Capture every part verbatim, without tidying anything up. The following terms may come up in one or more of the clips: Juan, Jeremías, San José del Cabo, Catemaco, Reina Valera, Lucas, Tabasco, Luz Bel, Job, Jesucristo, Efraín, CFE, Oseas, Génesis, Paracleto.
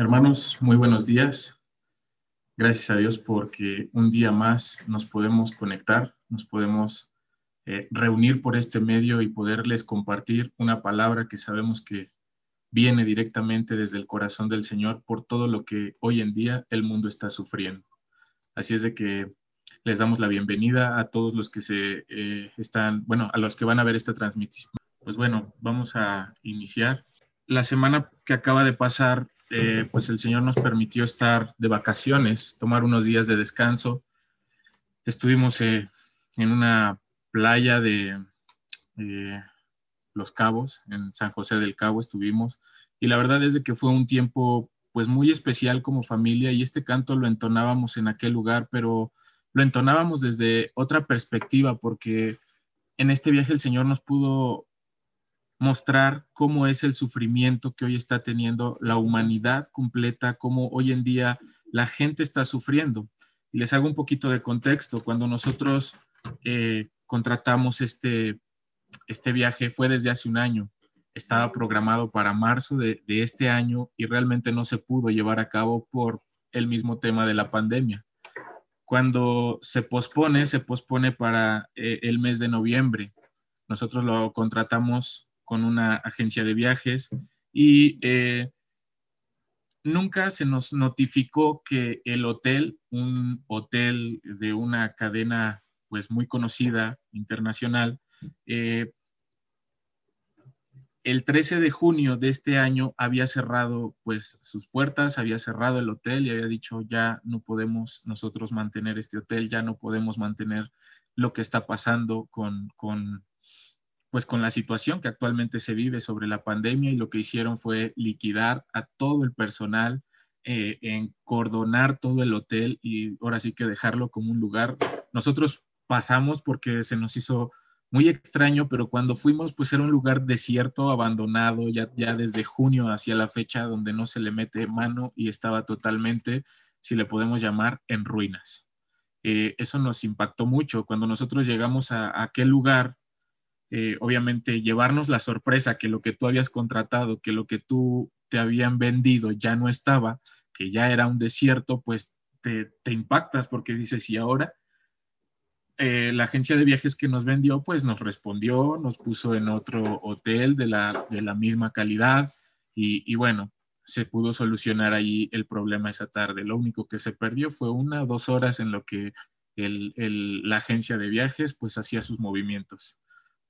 Hermanos, muy buenos días. Gracias a Dios porque un día más nos podemos conectar, nos podemos eh, reunir por este medio y poderles compartir una palabra que sabemos que viene directamente desde el corazón del Señor por todo lo que hoy en día el mundo está sufriendo. Así es de que les damos la bienvenida a todos los que se eh, están, bueno, a los que van a ver esta transmisión. Pues bueno, vamos a iniciar. La semana que acaba de pasar, eh, pues el Señor nos permitió estar de vacaciones, tomar unos días de descanso. Estuvimos eh, en una playa de eh, Los Cabos, en San José del Cabo estuvimos. Y la verdad es de que fue un tiempo pues muy especial como familia y este canto lo entonábamos en aquel lugar, pero lo entonábamos desde otra perspectiva porque en este viaje el Señor nos pudo mostrar cómo es el sufrimiento que hoy está teniendo la humanidad completa, cómo hoy en día la gente está sufriendo. Y les hago un poquito de contexto. Cuando nosotros eh, contratamos este, este viaje fue desde hace un año. Estaba programado para marzo de, de este año y realmente no se pudo llevar a cabo por el mismo tema de la pandemia. Cuando se pospone, se pospone para eh, el mes de noviembre. Nosotros lo contratamos con una agencia de viajes y eh, nunca se nos notificó que el hotel, un hotel de una cadena pues muy conocida internacional, eh, el trece de junio de este año había cerrado pues sus puertas, había cerrado el hotel y había dicho ya no podemos nosotros mantener este hotel, ya no podemos mantener lo que está pasando con con pues con la situación que actualmente se vive sobre la pandemia, y lo que hicieron fue liquidar a todo el personal, eh, encordonar todo el hotel y ahora sí que dejarlo como un lugar. Nosotros pasamos porque se nos hizo muy extraño, pero cuando fuimos pues era un lugar desierto, abandonado, ya, ya desde junio hacia la fecha donde no se le mete mano y estaba totalmente, si le podemos llamar, en ruinas. Eh, eso nos impactó mucho. Cuando nosotros llegamos a, a aquel lugar, Eh, obviamente llevarnos la sorpresa que lo que tú habías contratado, que lo que tú te habían vendido ya no estaba, que ya era un desierto, pues te, te impactas porque dices, ¿y ahora? Eh, la agencia de viajes que nos vendió, pues nos respondió, nos puso en otro hotel de la, de la misma calidad y, y bueno, se pudo solucionar ahí el problema esa tarde. Lo único que se perdió fue una o dos horas en lo que el, el, la agencia de viajes pues hacía sus movimientos.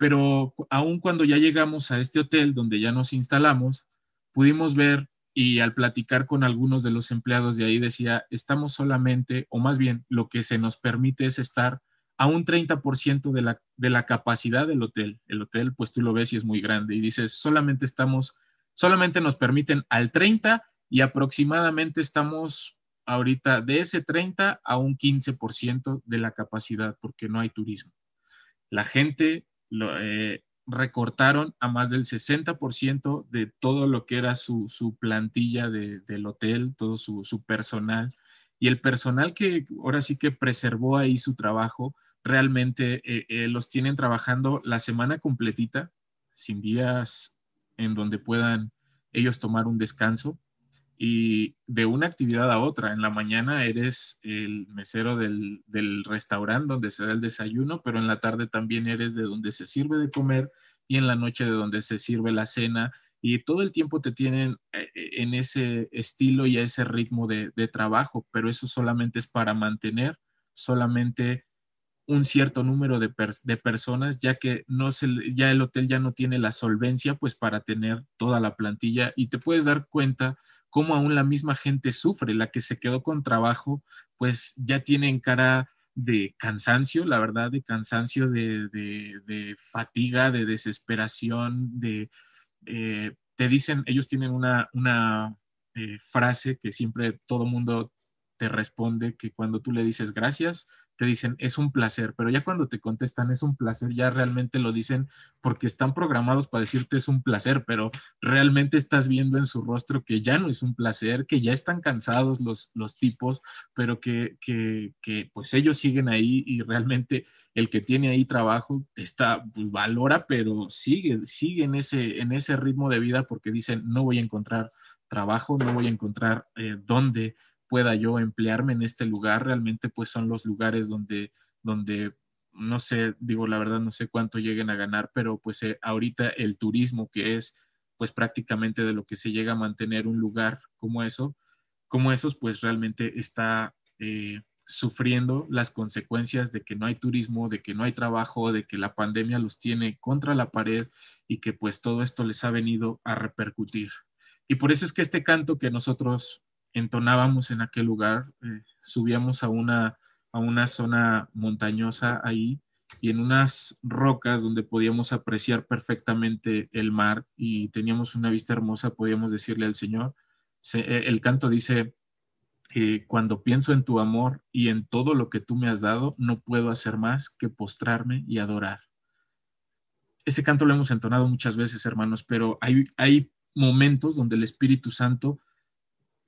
Pero aún cuando ya llegamos a este hotel donde ya nos instalamos, pudimos ver, y al platicar con algunos de los empleados de ahí decía, estamos solamente, o más bien lo que se nos permite es estar a un treinta por ciento de la, de la capacidad del hotel. El hotel pues tú lo ves y es muy grande y dices, solamente estamos, solamente nos permiten al treinta y aproximadamente estamos ahorita de ese treinta a un quince por ciento de la capacidad porque no hay turismo. La gente Lo, eh, recortaron a más del sesenta por ciento de todo lo que era su, su plantilla de, del hotel, todo su, su personal. Y el personal que ahora sí que preservó ahí su trabajo, realmente eh, eh, los tienen trabajando la semana completita, sin días en donde puedan ellos tomar un descanso. Y de una actividad a otra, en la mañana eres el mesero del, del restaurante donde se da el desayuno, pero en la tarde también eres de donde se sirve de comer y en la noche de donde se sirve la cena. Y todo el tiempo te tienen en ese estilo y a ese ritmo de, de trabajo, pero eso solamente es para mantener solamente un cierto número de, per, de personas, ya que no se, ya el hotel ya no tiene la solvencia pues para tener toda la plantilla. Y te puedes dar cuenta cómo aún la misma gente sufre, la que se quedó con trabajo, pues ya tienen cara de cansancio, la verdad, de cansancio, de, de, de fatiga, de desesperación, de, eh, te dicen, ellos tienen una, una eh, frase que siempre todo mundo te responde, que cuando tú le dices gracias, te dicen es un placer, pero ya cuando te contestan es un placer, ya realmente lo dicen porque están programados para decirte es un placer, pero realmente estás viendo en su rostro que ya no es un placer, que ya están cansados los, los tipos, pero que, que, que pues ellos siguen ahí y realmente el que tiene ahí trabajo está, pues valora, pero sigue, sigue en ese, en ese ritmo de vida porque dicen no voy a encontrar trabajo, no voy a encontrar eh, dónde pueda yo emplearme en este lugar. Realmente pues son los lugares donde, donde no sé, digo la verdad no sé cuánto lleguen a ganar, pero pues eh, ahorita el turismo, que es pues prácticamente de lo que se llega a mantener un lugar como eso, como esos, pues realmente está eh, sufriendo las consecuencias de que no hay turismo, de que no hay trabajo, de que la pandemia los tiene contra la pared y que pues todo esto les ha venido a repercutir. Y por eso es que este canto que nosotros entonábamos en aquel lugar, eh, subíamos a una, a una zona montañosa ahí y en unas rocas donde podíamos apreciar perfectamente el mar y teníamos una vista hermosa, podíamos decirle al Señor, se, el canto dice... Eh, cuando pienso en tu amor y en todo lo que tú me has dado, no puedo hacer más que postrarme y adorar. Ese canto lo hemos entonado muchas veces, hermanos, pero hay, hay momentos donde el Espíritu Santo,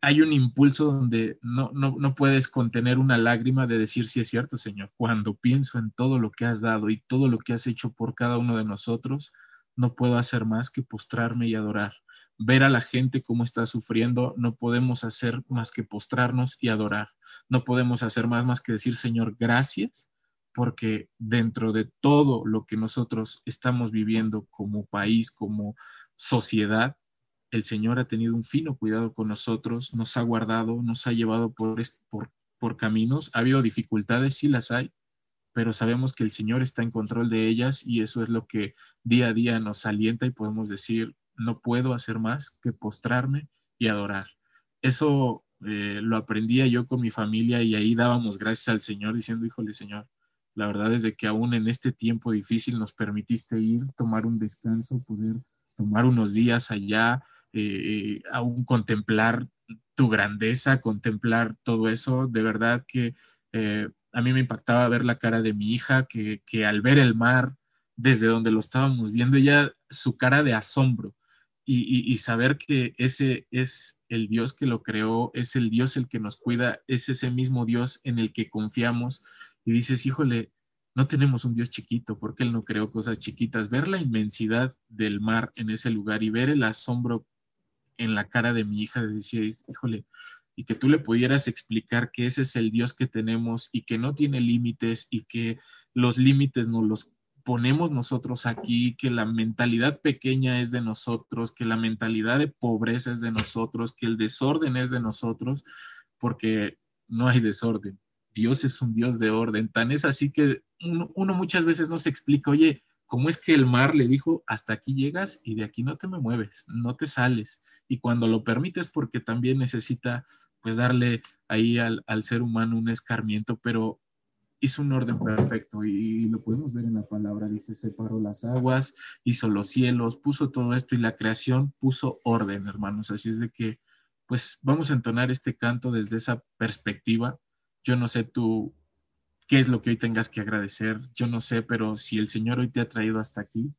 hay un impulso donde no, no, no puedes contener una lágrima de decir, sí, es cierto, Señor, cuando pienso en todo lo que has dado y todo lo que has hecho por cada uno de nosotros, no puedo hacer más que postrarme y adorar. Ver a la gente cómo está sufriendo, no podemos hacer más que postrarnos y adorar. No podemos hacer más, más que decir, Señor, gracias, porque dentro de todo lo que nosotros estamos viviendo como país, como sociedad, el Señor ha tenido un fino cuidado con nosotros, nos ha guardado, nos ha llevado por, por, por caminos. Ha habido dificultades, sí las hay, pero sabemos que el Señor está en control de ellas y eso es lo que día a día nos alienta y podemos decir, no puedo hacer más que postrarme y adorar. Eso eh, lo aprendía yo con mi familia y ahí dábamos gracias al Señor diciendo, híjole Señor, la verdad es de que aún en este tiempo difícil nos permitiste ir, tomar un descanso, poder tomar unos días allá, eh, aún contemplar tu grandeza, contemplar todo eso. De verdad que eh, a mí me impactaba ver la cara de mi hija que, que al ver el mar, desde donde lo estábamos viendo, ella su cara de asombro. Y, y, y saber que ese es el Dios que lo creó, es el Dios el que nos cuida, es ese mismo Dios en el que confiamos. Y dices, híjole, no tenemos un Dios chiquito porque Él no creó cosas chiquitas. Ver la inmensidad del mar en ese lugar y ver el asombro en la cara de mi hija, decía, híjole, y que tú le pudieras explicar que ese es el Dios que tenemos y que no tiene límites y que los límites no los ponemos nosotros aquí, que la mentalidad pequeña es de nosotros, que la mentalidad de pobreza es de nosotros, que el desorden es de nosotros, porque no hay desorden. Dios es un Dios de orden. Tan es así que uno, uno muchas veces no se explica, oye, ¿cómo es que el mar le dijo, hasta aquí llegas y de aquí no te me mueves, no te sales? Y cuando lo permites, porque también necesita pues darle ahí al, al ser humano un escarmiento, pero hizo un orden perfecto y lo podemos ver en la palabra, dice, separó las aguas, hizo los cielos, puso todo esto y la creación puso orden, hermanos. Así es de que, pues, vamos a entonar este canto desde esa perspectiva. Yo no sé tú qué es lo que hoy tengas que agradecer, yo no sé, pero si el Señor hoy te ha traído hasta aquí,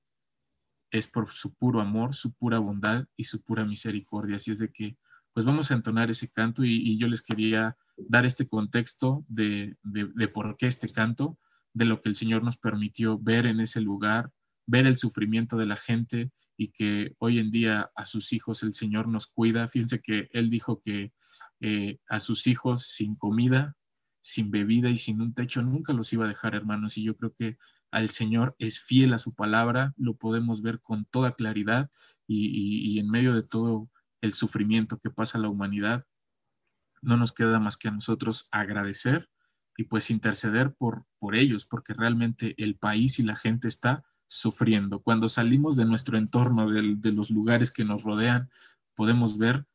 es por su puro amor, su pura bondad y su pura misericordia. Así es de que, pues, vamos a entonar ese canto y, y yo les quería dar este contexto de, de, de por qué este canto, de lo que el Señor nos permitió ver en ese lugar, ver el sufrimiento de la gente y que hoy en día a sus hijos el Señor nos cuida. Fíjense que Él dijo que eh, a sus hijos sin comida, sin bebida y sin un techo nunca los iba a dejar, hermanos, y yo creo que al Señor es fiel a su palabra, lo podemos ver con toda claridad y, y, y en medio de todo el sufrimiento que pasa la humanidad, no nos queda más que a nosotros agradecer y pues interceder por, por ellos, porque realmente el país y la gente está sufriendo. Cuando salimos de nuestro entorno, de, de los lugares que nos rodean, podemos ver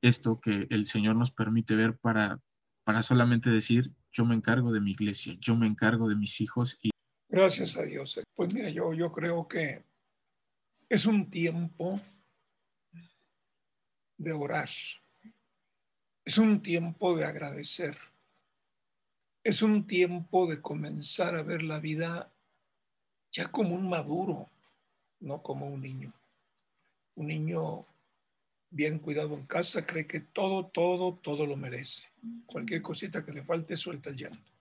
esto que el Señor nos permite ver para, para solamente decir, yo me encargo de mi iglesia, yo me encargo de mis hijos. Y... Gracias a Dios. Pues mira, yo, yo creo que es un tiempo de orar. Es un tiempo de agradecer. Es un tiempo de comenzar a ver la vida ya como un maduro, no como un niño. Un niño bien cuidado en casa cree que todo, todo, todo lo merece. Cualquier cosita que le falte suelta el llanto.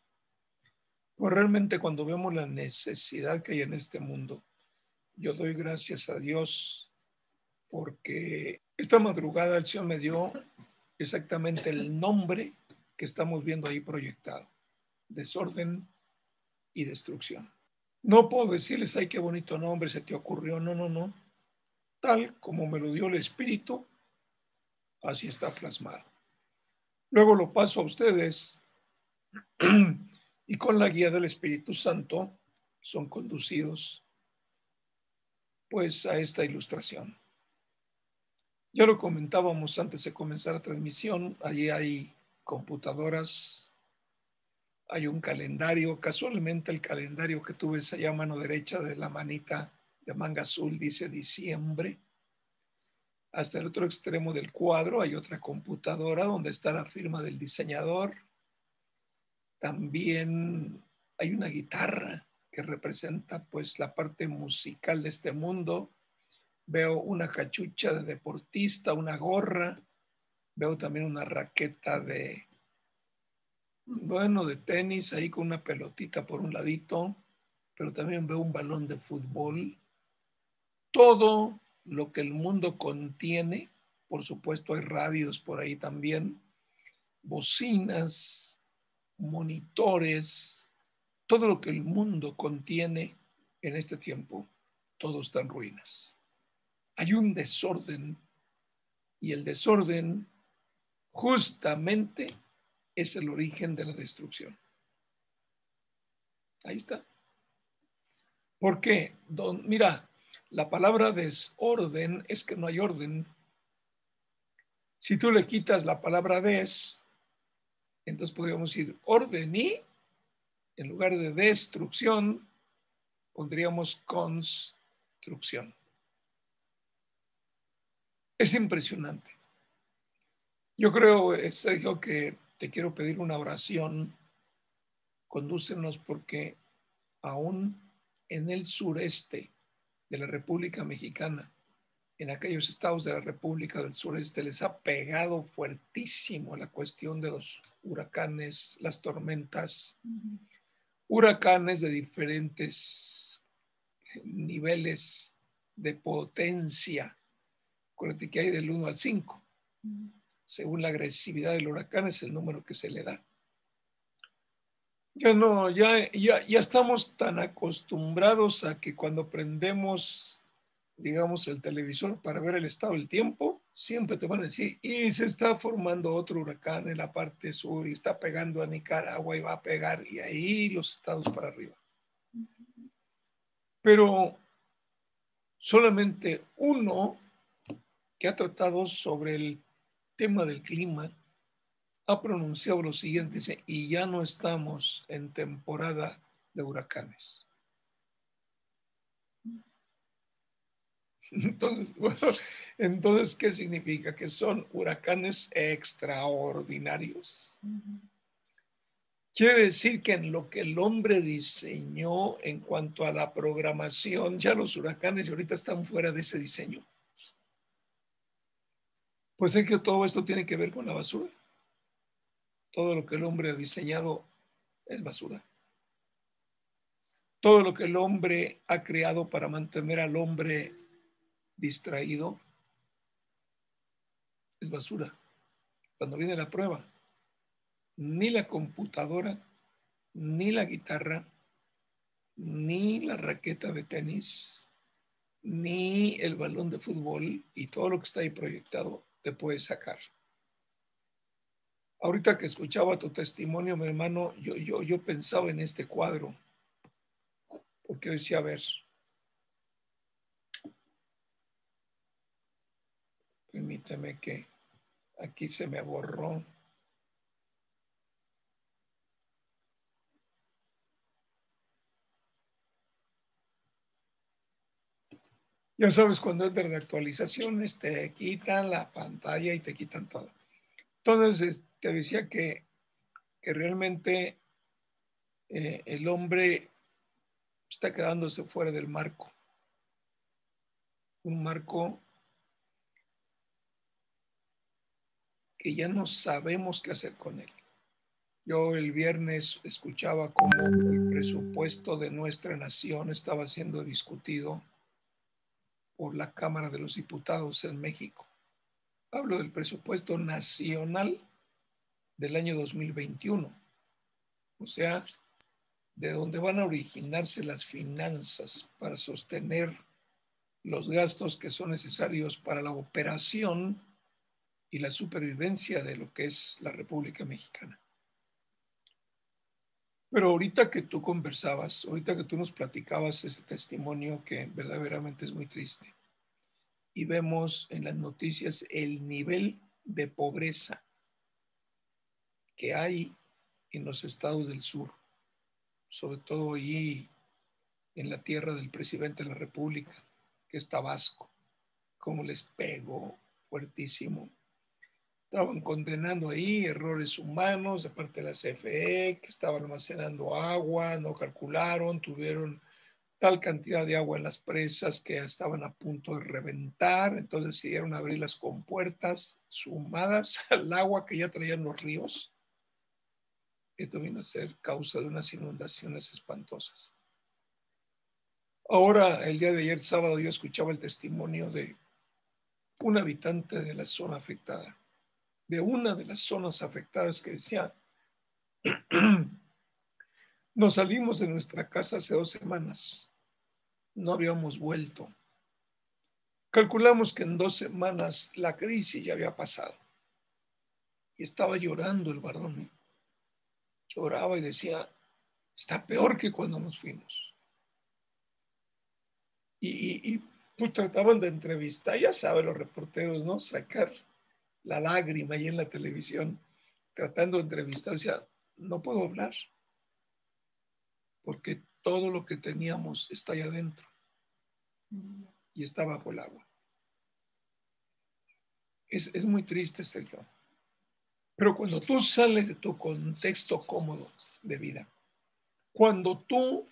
Pues realmente cuando vemos la necesidad que hay en este mundo, yo doy gracias a Dios porque esta madrugada el Señor me dio exactamente el nombre que estamos viendo ahí proyectado: desorden y destrucción. No puedo decirles, ay, qué bonito nombre se te ocurrió. No, no, no. Tal como me lo dio el Espíritu, así está plasmado. Luego lo paso a ustedes y con la guía del Espíritu Santo son conducidos pues a esta ilustración. Ya lo comentábamos antes de comenzar la transmisión. Allí hay computadoras, hay un calendario. Casualmente el calendario que tú ves allá a mano derecha de la manita de manga azul dice diciembre. Hasta el otro extremo del cuadro hay otra computadora donde está la firma del diseñador. También hay una guitarra que representa pues la parte musical de este mundo. Veo una cachucha de deportista, una gorra. Veo también una raqueta de, bueno, de tenis ahí con una pelotita por un ladito. Pero también veo un balón de fútbol. Todo lo que el mundo contiene. Por supuesto hay radios por ahí también. Bocinas, monitores. Todo lo que el mundo contiene en este tiempo, todo está en ruinas. Hay un desorden, y el desorden justamente es el origen de la destrucción. Ahí está. ¿Por qué? Don, mira, la palabra desorden es que no hay orden. Si tú le quitas la palabra des, entonces podríamos decir orden, y en lugar de destrucción, pondríamos construcción. Es impresionante. Yo creo, Sergio, que te quiero pedir una oración. Condúcenos, porque aún en el sureste de la República Mexicana, en aquellos estados de la República del Sureste, les ha pegado fuertísimo la cuestión de los huracanes, las tormentas. Huracanes de diferentes niveles de potencia. Acuérdate que hay del uno al cinco. Según la agresividad del huracán es el número que se le da. Ya no, ya, ya, ya estamos tan acostumbrados a que cuando prendemos, digamos, el televisor para ver el estado del tiempo, siempre te van a decir, y se está formando otro huracán en la parte sur, y está pegando a Nicaragua, y va a pegar, y ahí los estados para arriba. Pero solamente uno que ha tratado sobre el tema del clima ha pronunciado lo siguiente, dice, y ya no estamos en temporada de huracanes. Entonces, bueno, entonces, ¿qué significa? Que son huracanes extraordinarios. Uh-huh. Quiere decir que en lo que el hombre diseñó en cuanto a la programación, ya los huracanes ahorita están fuera de ese diseño. Pues es que todo esto tiene que ver con la basura. Todo lo que el hombre ha diseñado es basura. Todo lo que el hombre ha creado para mantener al hombre distraído es basura. Cuando viene la prueba, ni la computadora, ni la guitarra, ni la raqueta de tenis, ni el balón de fútbol y todo lo que está ahí proyectado te puede sacar. Ahorita que escuchaba tu testimonio, mi hermano, yo, yo, yo pensaba en este cuadro, porque yo decía, a ver, permíteme que aquí se me borró. Ya sabes, cuando es de reactualizaciones, te quitan la pantalla y te quitan todo. Entonces, te decía que, que realmente eh, el hombre está quedándose fuera del marco. Un marco que ya no sabemos qué hacer con él. Yo el viernes escuchaba cómo el presupuesto de nuestra nación estaba siendo discutido por la Cámara de los Diputados en México. Hablo del presupuesto nacional del año dos mil veintiuno, o sea, de donde van a originarse las finanzas para sostener los gastos que son necesarios para la operación y la supervivencia de lo que es la República Mexicana. Pero ahorita que tú conversabas, ahorita que tú nos platicabas este testimonio que verdaderamente es muy triste, y vemos en las noticias el nivel de pobreza que hay en los estados del sur, sobre todo allí en la tierra del presidente de la República, que es Tabasco, como les pegó fuertísimo. Estaban condenando ahí errores humanos de parte de la C F E, que estaba almacenando agua, no calcularon, tuvieron tal cantidad de agua en las presas que estaban a punto de reventar, entonces decidieron abrir las compuertas sumadas al agua que ya traían los ríos. Esto vino a ser causa de unas inundaciones espantosas. Ahora, el día de ayer, sábado, yo escuchaba el testimonio de un habitante de la zona afectada, de una de las zonas afectadas, que decía, nos salimos de nuestra casa hace dos semanas, no habíamos vuelto. Calculamos que en dos semanas la crisis ya había pasado. Y estaba llorando el varón, lloraba y decía, está peor que cuando nos fuimos. Y, y, y pues trataban de entrevistar, ya saben los reporteros, ¿no? Sacar la lágrima ahí en la televisión, tratando de entrevistar. O sea, no puedo hablar, porque todo lo que teníamos está allá adentro y está bajo el agua. Es, es muy triste, Sergio. Pero cuando tú sales de tu contexto cómodo de vida, cuando tú,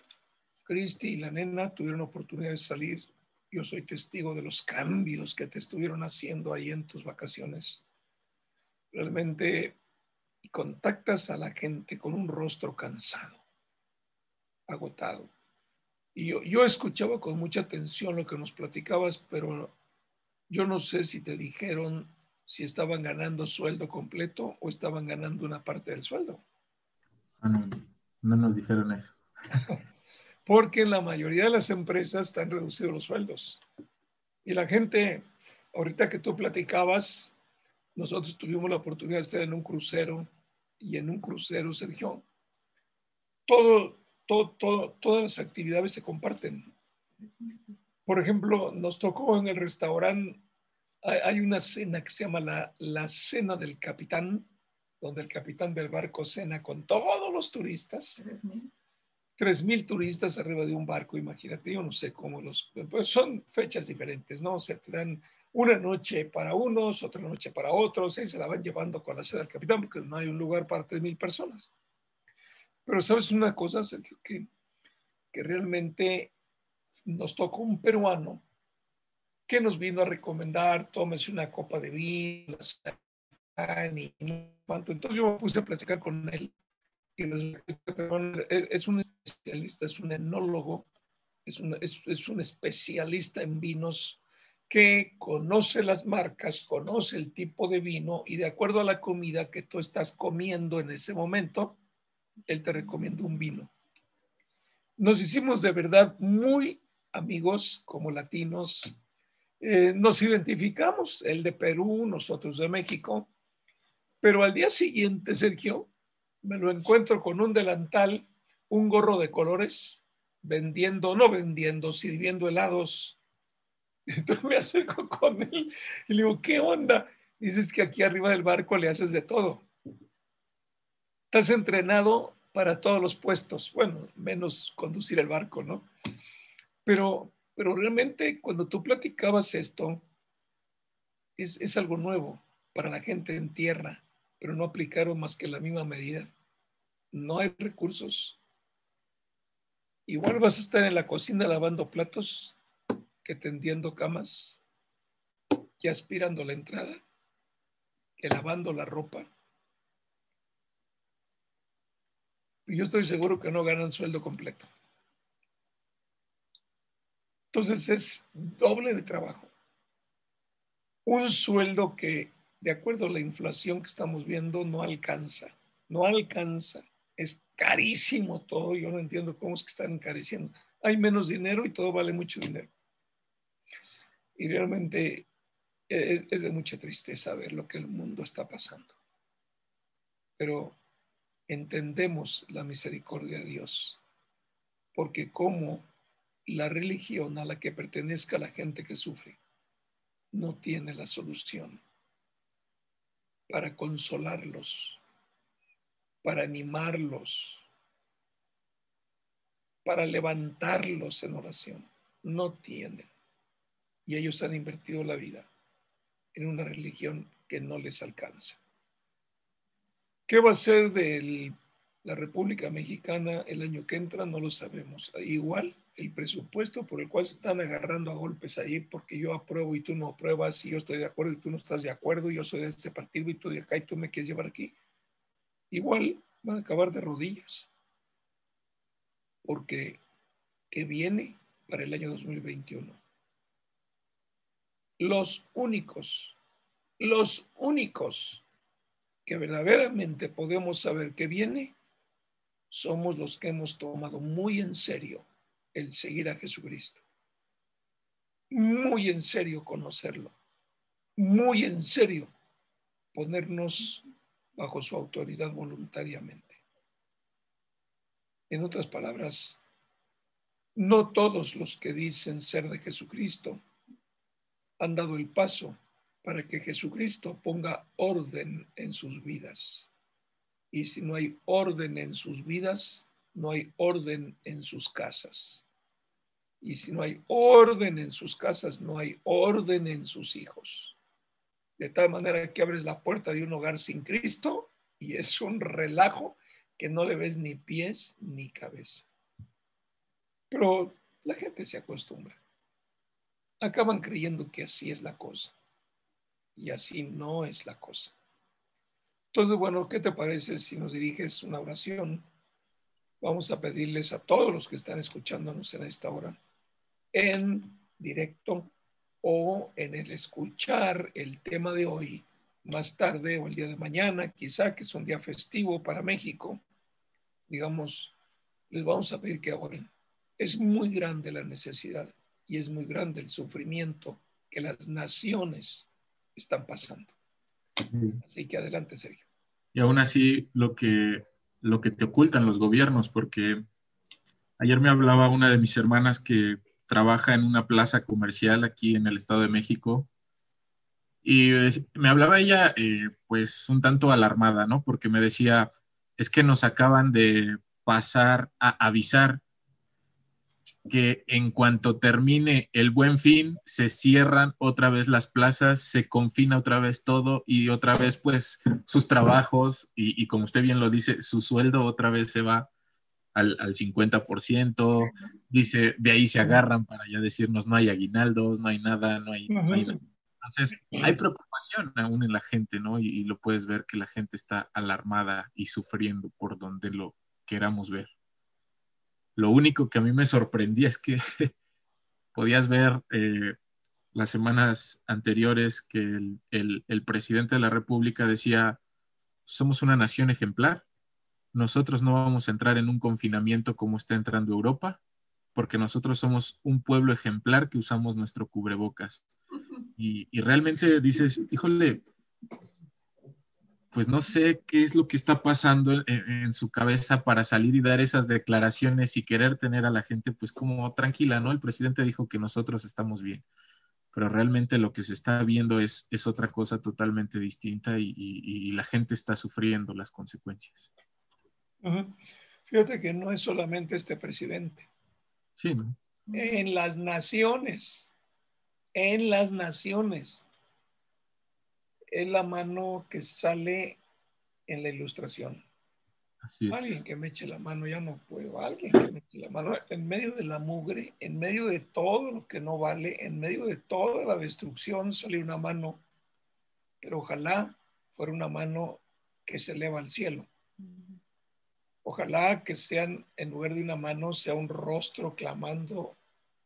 Cristi y la nena tuvieron oportunidad de salir. Yo soy testigo de los cambios que te estuvieron haciendo ahí en tus vacaciones. Realmente contactas a la gente con un rostro cansado, agotado. Y yo, yo escuchaba con mucha atención lo que nos platicabas, pero yo no sé si te dijeron si estaban ganando sueldo completo o estaban ganando una parte del sueldo. No, no nos dijeron eso. Porque la mayoría de las empresas están reducidos los sueldos. Y la gente, ahorita que tú platicabas, nosotros tuvimos la oportunidad de estar en un crucero, y en un crucero, Sergio, todo, todo, todo, todas las actividades se comparten. Por ejemplo, nos tocó en el restaurante, hay una cena que se llama la, la cena del capitán, donde el capitán del barco cena con todos los turistas. Tres mil turistas arriba de un barco, imagínate, yo no sé cómo los... Pues son fechas diferentes, ¿no? O sea, te dan una noche para unos, otra noche para otros, y se la van llevando con la sede del capitán, porque no hay un lugar para tres mil personas. Pero ¿sabes una cosa, Sergio? Que, que realmente nos tocó un peruano que nos vino a recomendar, tómese una copa de vino, y no cuánto. Entonces yo me puse a platicar con él. Es un especialista, es un enólogo, es un, es, es un especialista en vinos que conoce las marcas, conoce el tipo de vino y de acuerdo a la comida que tú estás comiendo en ese momento, él te recomienda un vino. Nos hicimos de verdad muy amigos como latinos, eh, nos identificamos, él de Perú, nosotros de México, pero al día siguiente, Sergio, me lo encuentro con un delantal, un gorro de colores, vendiendo, no vendiendo, sirviendo helados. Entonces me acerco con él y le digo, ¿qué onda? Dices que aquí arriba del barco le haces de todo. Estás entrenado para todos los puestos. Bueno, menos conducir el barco, ¿no? Pero, pero realmente cuando tú platicabas esto, es, es algo nuevo para la gente en tierra. Pero no aplicaron más que la misma medida. No hay recursos. Igual vas a estar en la cocina lavando platos que tendiendo camas, que aspirando la entrada, que lavando la ropa. Y yo estoy seguro que no ganan sueldo completo. Entonces es doble de trabajo. Un sueldo que, de acuerdo a la inflación que estamos viendo, no alcanza. No alcanza. Es carísimo todo. Yo no entiendo cómo es que están encareciendo. Hay menos dinero y todo vale mucho dinero. Y realmente es de mucha tristeza ver lo que el mundo está pasando. Pero entendemos la misericordia de Dios. Porque como la religión a la que pertenezca la gente que sufre no tiene la solución para consolarlos, para animarlos, para levantarlos en oración. No tienen. Y ellos han invertido la vida en una religión que no les alcanza. ¿Qué va a ser de la República Mexicana el año que entra? No lo sabemos. Igual el presupuesto por el cual se están agarrando a golpes ahí, porque yo apruebo y tú no apruebas, y yo estoy de acuerdo y tú no estás de acuerdo, y yo soy de este partido y tú de acá y tú me quieres llevar aquí. Igual van a acabar de rodillas. Porque ¿qué viene para el año dos mil veintiuno? Los únicos, los únicos que verdaderamente podemos saber qué viene, somos los que hemos tomado muy en serio el seguir a Jesucristo. Muy en serio conocerlo. Muy en serio ponernos bajo su autoridad voluntariamente. En otras palabras, no todos los que dicen ser de Jesucristo han dado el paso para que Jesucristo ponga orden en sus vidas. Y si no hay orden en sus vidas, no hay orden en sus casas. Y si no hay orden en sus casas, no hay orden en sus hijos. De tal manera que abres la puerta de un hogar sin Cristo y es un relajo que no le ves ni pies ni cabeza. Pero la gente se acostumbra. Acaban creyendo que así es la cosa. Y así no es la cosa. Entonces, bueno, ¿qué te parece si nos diriges una oración? Vamos a pedirles a todos los que están escuchándonos en esta hora, en directo o en el escuchar el tema de hoy, más tarde o el día de mañana, quizá que es un día festivo para México, digamos, les vamos a pedir que oren. Es muy grande la necesidad y es muy grande el sufrimiento que las naciones están pasando. Así que adelante, Sergio. Y aún así, lo que, lo que te ocultan los gobiernos, porque ayer me hablaba una de mis hermanas que trabaja en una plaza comercial aquí en el Estado de México, y me hablaba ella, eh, pues, un tanto alarmada, ¿no? Porque me decía, es que nos acaban de pasar a avisar que en cuanto termine el Buen Fin, se cierran otra vez las plazas, se confina otra vez todo y otra vez, pues, sus trabajos y, y como usted bien lo dice, su sueldo otra vez se va al, al cincuenta por ciento. Dice, de ahí se agarran para ya decirnos no hay aguinaldos, no hay nada, no hay, no hay nada. Entonces, hay preocupación aún en la gente, ¿no? Y, y lo puedes ver que la gente está alarmada y sufriendo por donde lo queramos ver. Lo único que a mí me sorprendía es que podías ver eh, las semanas anteriores que el, el, el presidente de la República decía, somos una nación ejemplar, nosotros no vamos a entrar en un confinamiento como está entrando Europa, porque nosotros somos un pueblo ejemplar que usamos nuestro cubrebocas. Y, y realmente dices, híjole, pues no sé qué es lo que está pasando en, en su cabeza para salir y dar esas declaraciones y querer tener a la gente pues como tranquila, ¿no? El presidente dijo que nosotros estamos bien, pero realmente lo que se está viendo es, es otra cosa totalmente distinta y, y, y la gente está sufriendo las consecuencias. Uh-huh. Fíjate que no es solamente este presidente. Sí, ¿no? En las naciones, en las naciones. Es la mano que sale en la ilustración. Así es. Alguien que me eche la mano, ya no puedo. Alguien que me eche la mano en medio de la mugre, en medio de todo lo que no vale, en medio de toda la destrucción sale una mano, pero ojalá fuera una mano que se eleva al cielo. Ojalá que sean, en lugar de una mano, sea un rostro clamando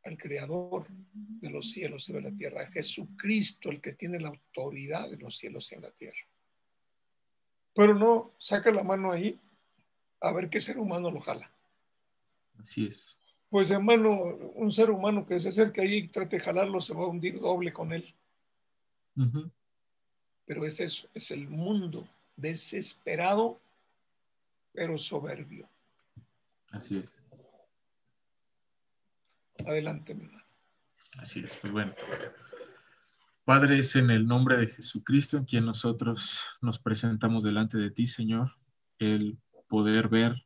al creador de los cielos y de la tierra, a Jesucristo, el que tiene la autoridad de los cielos y en la tierra. Pero no saca la mano ahí a ver qué ser humano lo jala. Así es. Pues hermano, un ser humano que se acerca ahí y trate de jalarlo se va a hundir doble con él. Uh-huh. Pero es eso, es el mundo desesperado, pero soberbio. Así es. Adelante, mi hermano. Así es, muy bueno. Padre, es en el nombre de Jesucristo en quien nosotros nos presentamos delante de ti, Señor, el poder ver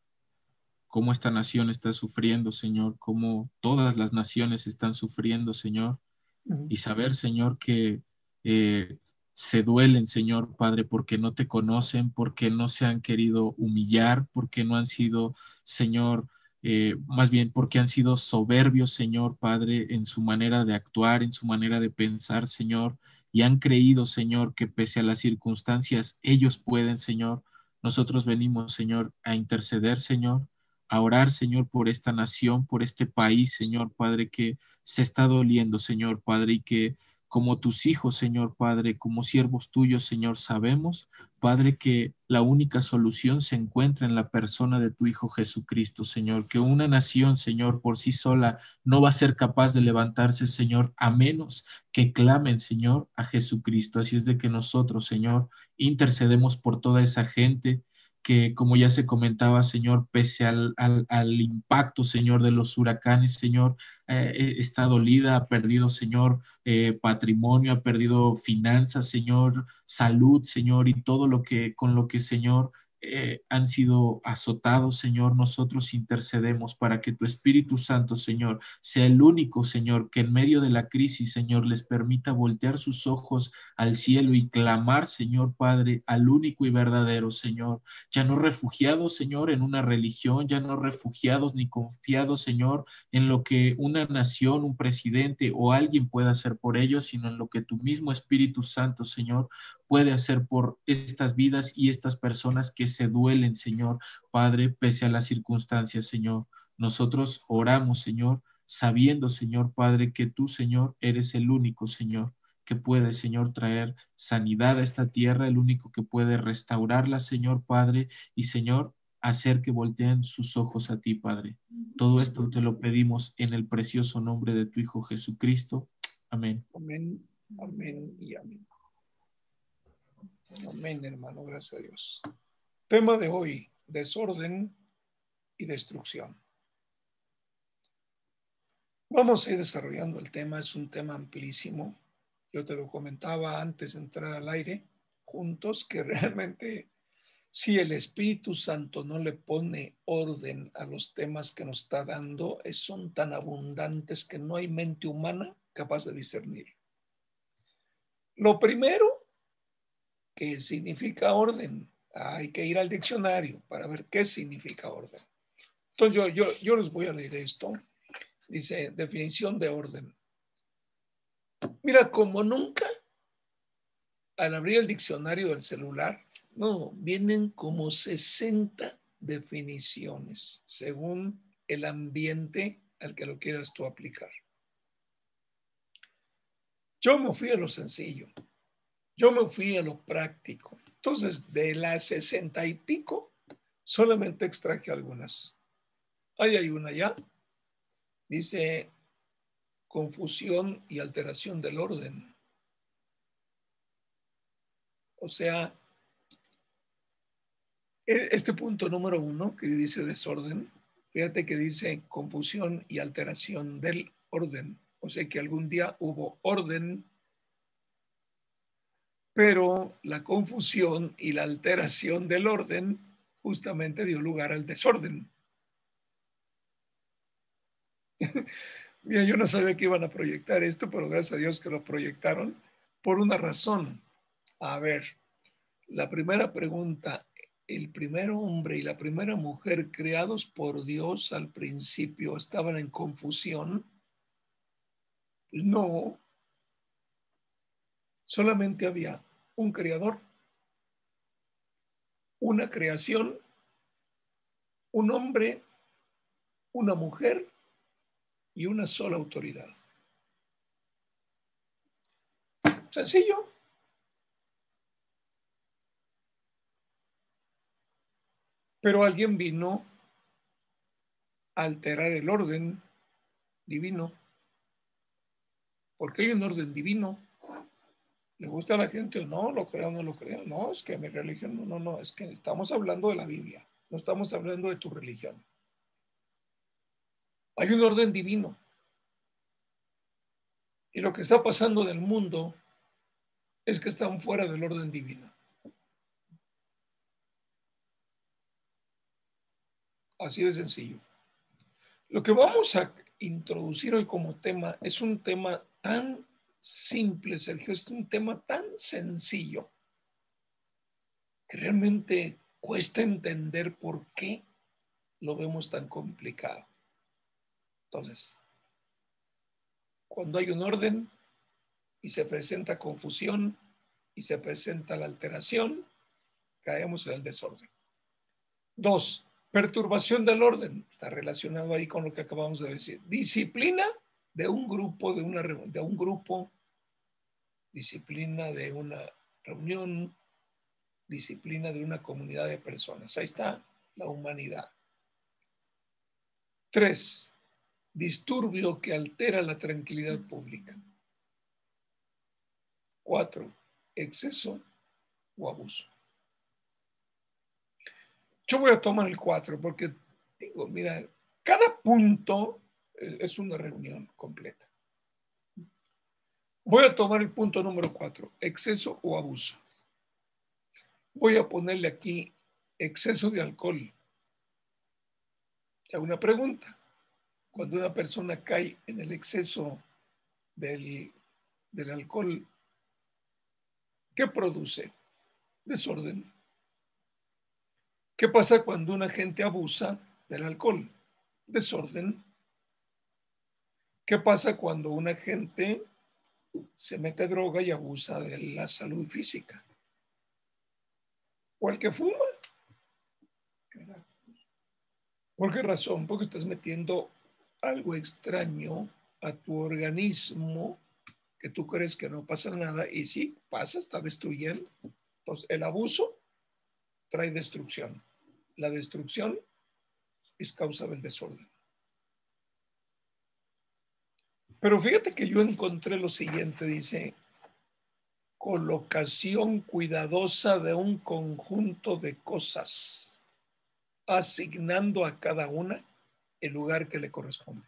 cómo esta nación está sufriendo, Señor, cómo todas las naciones están sufriendo, Señor, uh-huh. y saber, Señor, que eh, se duelen, Señor, Padre, porque no te conocen, porque no se han querido humillar, porque no han sido, Señor, Eh, más bien porque han sido soberbios, Señor Padre, en su manera de actuar, en su manera de pensar, Señor, y han creído, Señor, que pese a las circunstancias ellos pueden, Señor. Nosotros venimos, Señor, a interceder, Señor, a orar, Señor, por esta nación, por este país, Señor Padre, que se está doliendo, Señor Padre, y que como tus hijos, Señor Padre, como siervos tuyos, Señor, sabemos, Padre, que la única solución se encuentra en la persona de tu Hijo Jesucristo, Señor, que una nación, Señor, por sí sola no va a ser capaz de levantarse, Señor, a menos que clamen, Señor, a Jesucristo. Así es de que nosotros, Señor, intercedemos por toda esa gente que, como ya se comentaba, Señor, pese al, al, al impacto, Señor, de los huracanes, Señor, eh, está dolida, ha perdido, Señor, eh, patrimonio, ha perdido finanzas, Señor, salud, Señor, y todo lo que, con lo que, Señor, eh, han sido azotados, Señor. Nosotros intercedemos para que tu Espíritu Santo, Señor, sea el único, Señor, que en medio de la crisis, Señor, les permita voltear sus ojos al cielo y clamar, Señor Padre, al único y verdadero, Señor, ya no refugiados, Señor, en una religión, ya no refugiados ni confiados, Señor, en lo que una nación, un presidente o alguien pueda hacer por ellos, sino en lo que tu mismo Espíritu Santo, Señor, puede hacer por estas vidas y estas personas que se duelen, Señor Padre, pese a las circunstancias, Señor. Nosotros oramos, Señor, sabiendo, Señor Padre, que tú, Señor, eres el único, Señor, que puede, Señor, traer sanidad a esta tierra, el único que puede restaurarla, Señor Padre, y, Señor, hacer que volteen sus ojos a ti, Padre. Todo esto te lo pedimos en el precioso nombre de tu Hijo Jesucristo. Amén. Amén, amén y amén. Amén, hermano, gracias a Dios. Tema de hoy, desorden y destrucción. Vamos a ir desarrollando el tema, es un tema amplísimo. Yo te lo comentaba antes de entrar al aire, juntos, que realmente si el Espíritu Santo no le pone orden a los temas que nos está dando, son tan abundantes que no hay mente humana capaz de discernir. Lo primero, ¿qué significa orden? Hay que ir al diccionario para ver qué significa orden. Entonces yo, yo, yo les voy a leer esto. Dice, definición de orden. Mira, como nunca, al abrir el diccionario del celular, no, vienen como sesenta definiciones, según el ambiente al que lo quieras tú aplicar. Yo me fui a lo sencillo. Yo me fui a lo práctico. Entonces, de las sesenta y pico, solamente extraje algunas. Ahí hay una ya. Dice, confusión y alteración del orden. O sea, este punto número uno que dice desorden, fíjate que dice confusión y alteración del orden. O sea que algún día hubo orden, pero la confusión y la alteración del orden justamente dio lugar al desorden. Mira, yo no sabía que iban a proyectar esto, pero gracias a Dios que lo proyectaron por una razón. A ver, la primera pregunta, el primer hombre y la primera mujer creados por Dios al principio, ¿estaban en confusión? No, solamente había un creador, una creación, un hombre, una mujer y una sola autoridad. Sencillo. Pero alguien vino a alterar el orden divino, porque hay un orden divino. ¿Le gusta a la gente o no? ¿Lo creo o no lo creo? No, es que mi religión, no, no, no, es que estamos hablando de la Biblia, no estamos hablando de tu religión. Hay un orden divino. Y lo que está pasando en el mundo es que están fuera del orden divino. Así de sencillo. Lo que vamos a introducir hoy como tema es un tema tan simple, Sergio, es un tema tan sencillo que realmente cuesta entender por qué lo vemos tan complicado. Entonces, cuando hay un orden y se presenta confusión y se presenta la alteración, caemos en el desorden. Dos, perturbación del orden, está relacionado ahí con lo que acabamos de decir. Disciplina de un grupo, de una de un grupo, disciplina de una reunión, disciplina de una comunidad de personas. Ahí está la humanidad. Tres, disturbio que altera la tranquilidad pública. Cuatro, exceso o abuso. Yo voy a tomar el cuatro porque, digo, mira, cada punto es una reunión completa. Voy a tomar el punto número cuatro, exceso o abuso. Voy a ponerle aquí exceso de alcohol. Hago una pregunta. Cuando una persona cae en el exceso del, del alcohol, ¿qué produce? Desorden. ¿Qué pasa cuando una gente abusa del alcohol? Desorden. ¿Qué pasa cuando una gente se mete a droga y abusa de la salud física? ¿O el que fuma? ¿Por qué razón? Porque estás metiendo algo extraño a tu organismo que tú crees que no pasa nada y sí, pasa, está destruyendo. Entonces, el abuso trae destrucción. La destrucción es causa del desorden. Pero fíjate que yo encontré lo siguiente, dice, colocación cuidadosa de un conjunto de cosas, asignando a cada una el lugar que le corresponde.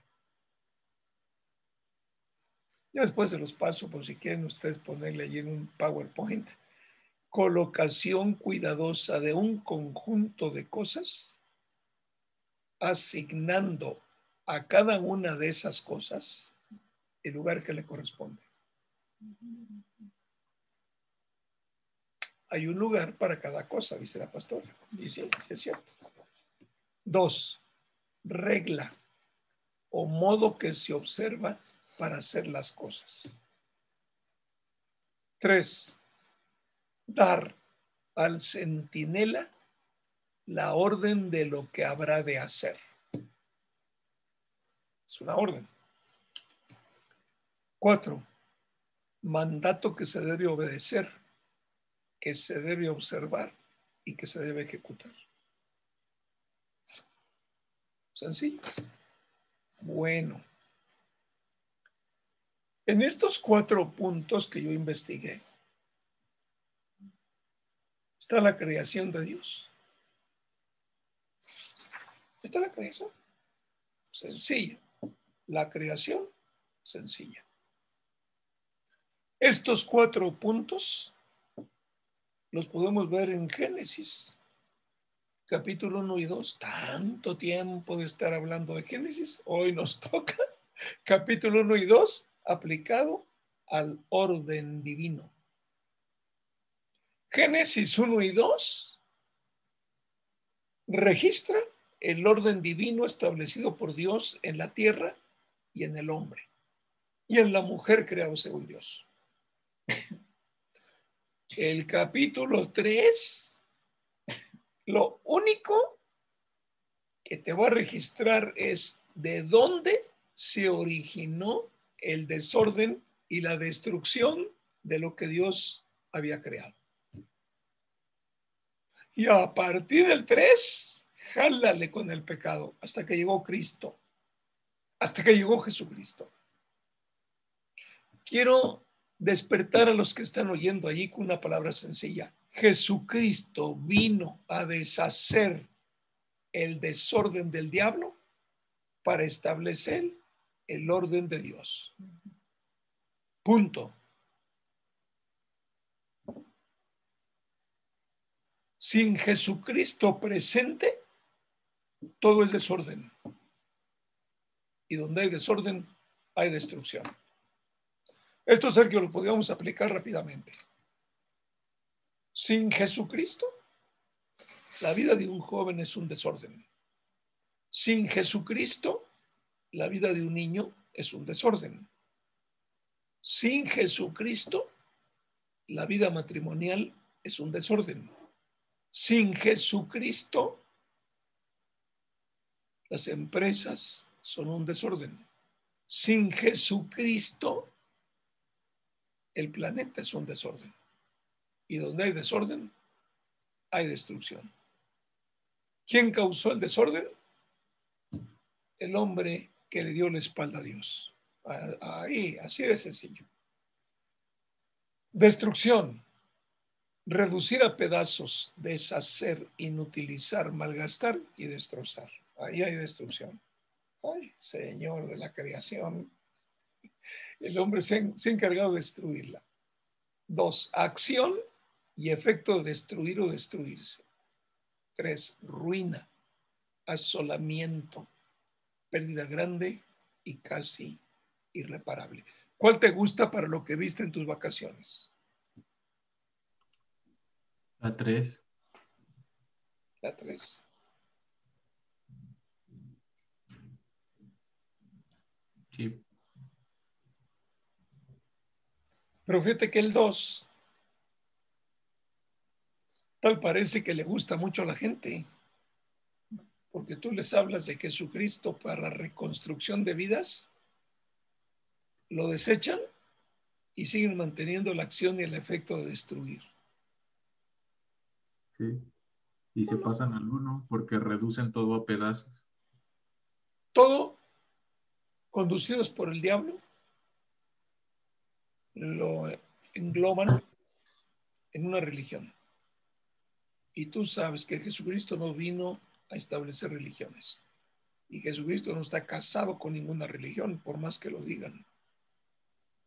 Ya después se los paso, por si quieren ustedes ponerle allí en un PowerPoint. Colocación cuidadosa de un conjunto de cosas, asignando a cada una de esas cosas el lugar que le corresponde. Hay un lugar para cada cosa, dice la pastora. Y sí, sí es cierto. Dos, regla o modo que se observa para hacer las cosas. Tres, dar al centinela la orden de lo que habrá de hacer. Es una orden. Cuatro, mandato que se debe obedecer, que se debe observar y que se debe ejecutar. Sencillo. Bueno. En estos cuatro puntos que yo investigué, está la creación de Dios. Está la creación. Sencilla. La creación sencilla. Estos cuatro puntos los podemos ver en Génesis, capítulo uno y dos. Tanto tiempo de estar hablando de Génesis. Hoy nos toca capítulo uno y dos aplicado al orden divino. Génesis uno y dos registra el orden divino establecido por Dios en la tierra y en el hombre y en la mujer creado según Dios. El capítulo tres, lo único que te va a registrar es de dónde se originó el desorden y la destrucción de lo que Dios había creado. Y a partir del tres, jálale con el pecado hasta que llegó Cristo, hasta que llegó Jesucristo. Quiero despertar a los que están oyendo allí con una palabra sencilla. Jesucristo vino a deshacer el desorden del diablo para establecer el orden de Dios. Punto. Sin Jesucristo presente, todo es desorden. Y donde hay desorden, hay destrucción. Esto, Sergio, lo podíamos aplicar rápidamente. Sin Jesucristo, la vida de un joven es un desorden. Sin Jesucristo, la vida de un niño es un desorden. Sin Jesucristo, la vida matrimonial es un desorden. Sin Jesucristo, las empresas son un desorden. Sin Jesucristo, el planeta es un desorden. Y donde hay desorden, hay destrucción. ¿Quién causó el desorden? El hombre que le dio la espalda a Dios. Ahí, así de sencillo. Destrucción. Reducir a pedazos, deshacer, inutilizar, malgastar y destrozar. Ahí hay destrucción. Ay, Señor de la creación. El hombre se, se ha encargado de destruirla. Dos, acción y efecto de destruir o destruirse. Tres, ruina, asolamiento, pérdida grande y casi irreparable. ¿Cuál te gusta para lo que viste en tus vacaciones? La tres. La tres. Sí. Pero fíjate que el dos, tal parece que le gusta mucho a la gente, porque tú les hablas de Jesucristo para reconstrucción de vidas, lo desechan y siguen manteniendo la acción y el efecto de destruir. Sí. Y se pasan al uno porque reducen todo a pedazos. Todo conducidos por el diablo, lo engloban en una religión. Y tú sabes que Jesucristo no vino a establecer religiones. Y Jesucristo no está casado con ninguna religión, por más que lo digan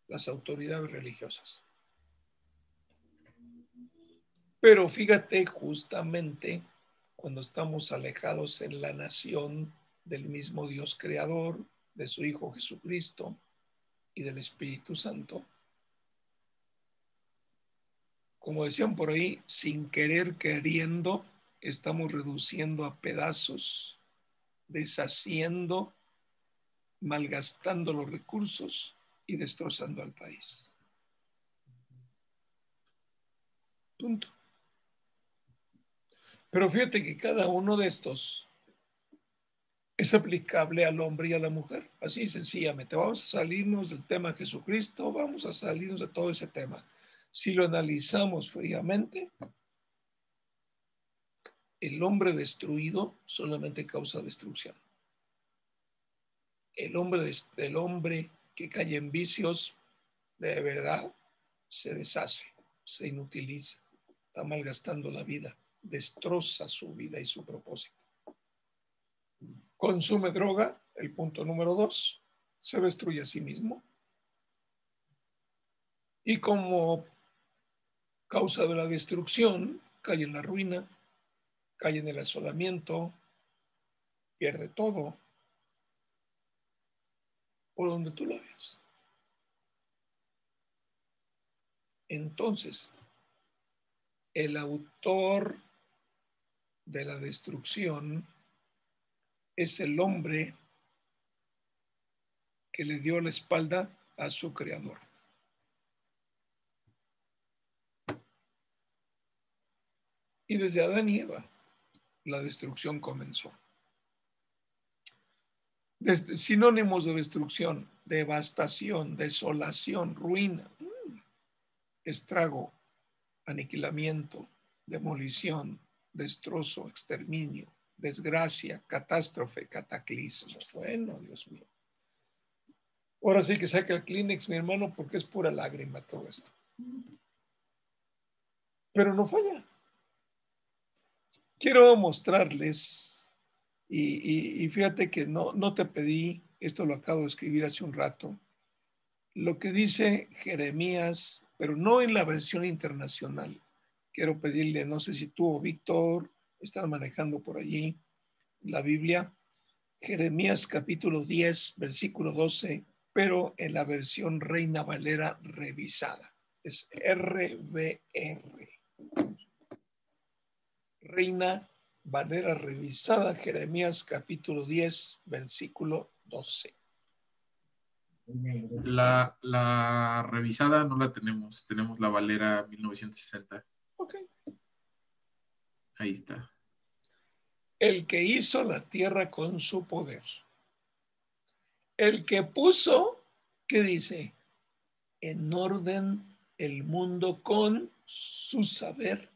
las autoridades religiosas. Pero fíjate, justamente cuando estamos alejados en la nación del mismo Dios creador, de su Hijo Jesucristo y del Espíritu Santo, como decían por ahí, sin querer queriendo, estamos reduciendo a pedazos, deshaciendo, malgastando los recursos y destrozando al país. Punto. Pero fíjate que cada uno de estos es aplicable al hombre y a la mujer. Así sencillamente. Vamos a salirnos del tema de Jesucristo, vamos a salirnos de todo ese tema. Si lo analizamos fríamente, el hombre destruido solamente causa destrucción. El hombre, el hombre que cae en vicios, de verdad, se deshace, se inutiliza, está malgastando la vida. Destroza su vida y su propósito. Consume droga, el punto número dos, se destruye a sí mismo. Y como causa de la destrucción, cae en la ruina, cae en el asolamiento, pierde todo, por donde tú lo veas. Entonces, el autor de la destrucción es el hombre que le dio la espalda a su creador. Y desde Adán y Eva la destrucción comenzó. sinónimos de destrucción, devastación, desolación, ruina, estrago, aniquilamiento, demolición, destrozo, exterminio, desgracia, catástrofe, cataclismo. Bueno, Dios mío. Ahora sí que saca el Kleenex, mi hermano, porque es pura lágrima todo esto. Pero no falla. Quiero mostrarles, y, y, y fíjate que no, no te pedí, esto lo acabo de escribir hace un rato, lo que dice Jeremías, pero no en la versión internacional. Quiero pedirle, no sé si tú o Víctor están manejando por allí la Biblia. Jeremías capítulo diez, versículo doce, pero en la versión Reina Valera revisada. Es R V R. Reina Valera revisada, Jeremías capítulo diez, versículo doce. La, la revisada no la tenemos, tenemos la Valera mil novecientos sesenta. Ok. Ahí está. El que hizo la tierra con su poder. El que puso, ¿qué dice? En orden el mundo con su saber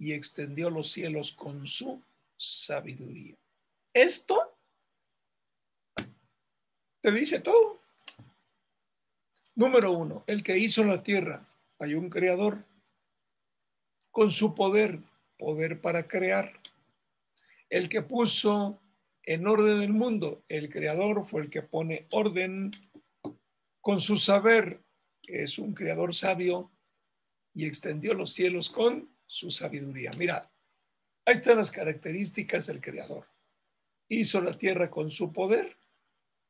y extendió los cielos con su sabiduría. Esto te dice todo. Número uno, el que hizo la tierra. Hay un creador con su poder, poder para crear. El que puso en orden el mundo, el creador fue el que pone orden con su saber, es un creador sabio y extendió los cielos con su sabiduría. Mira, ahí están las características del creador. Hizo la tierra con su poder,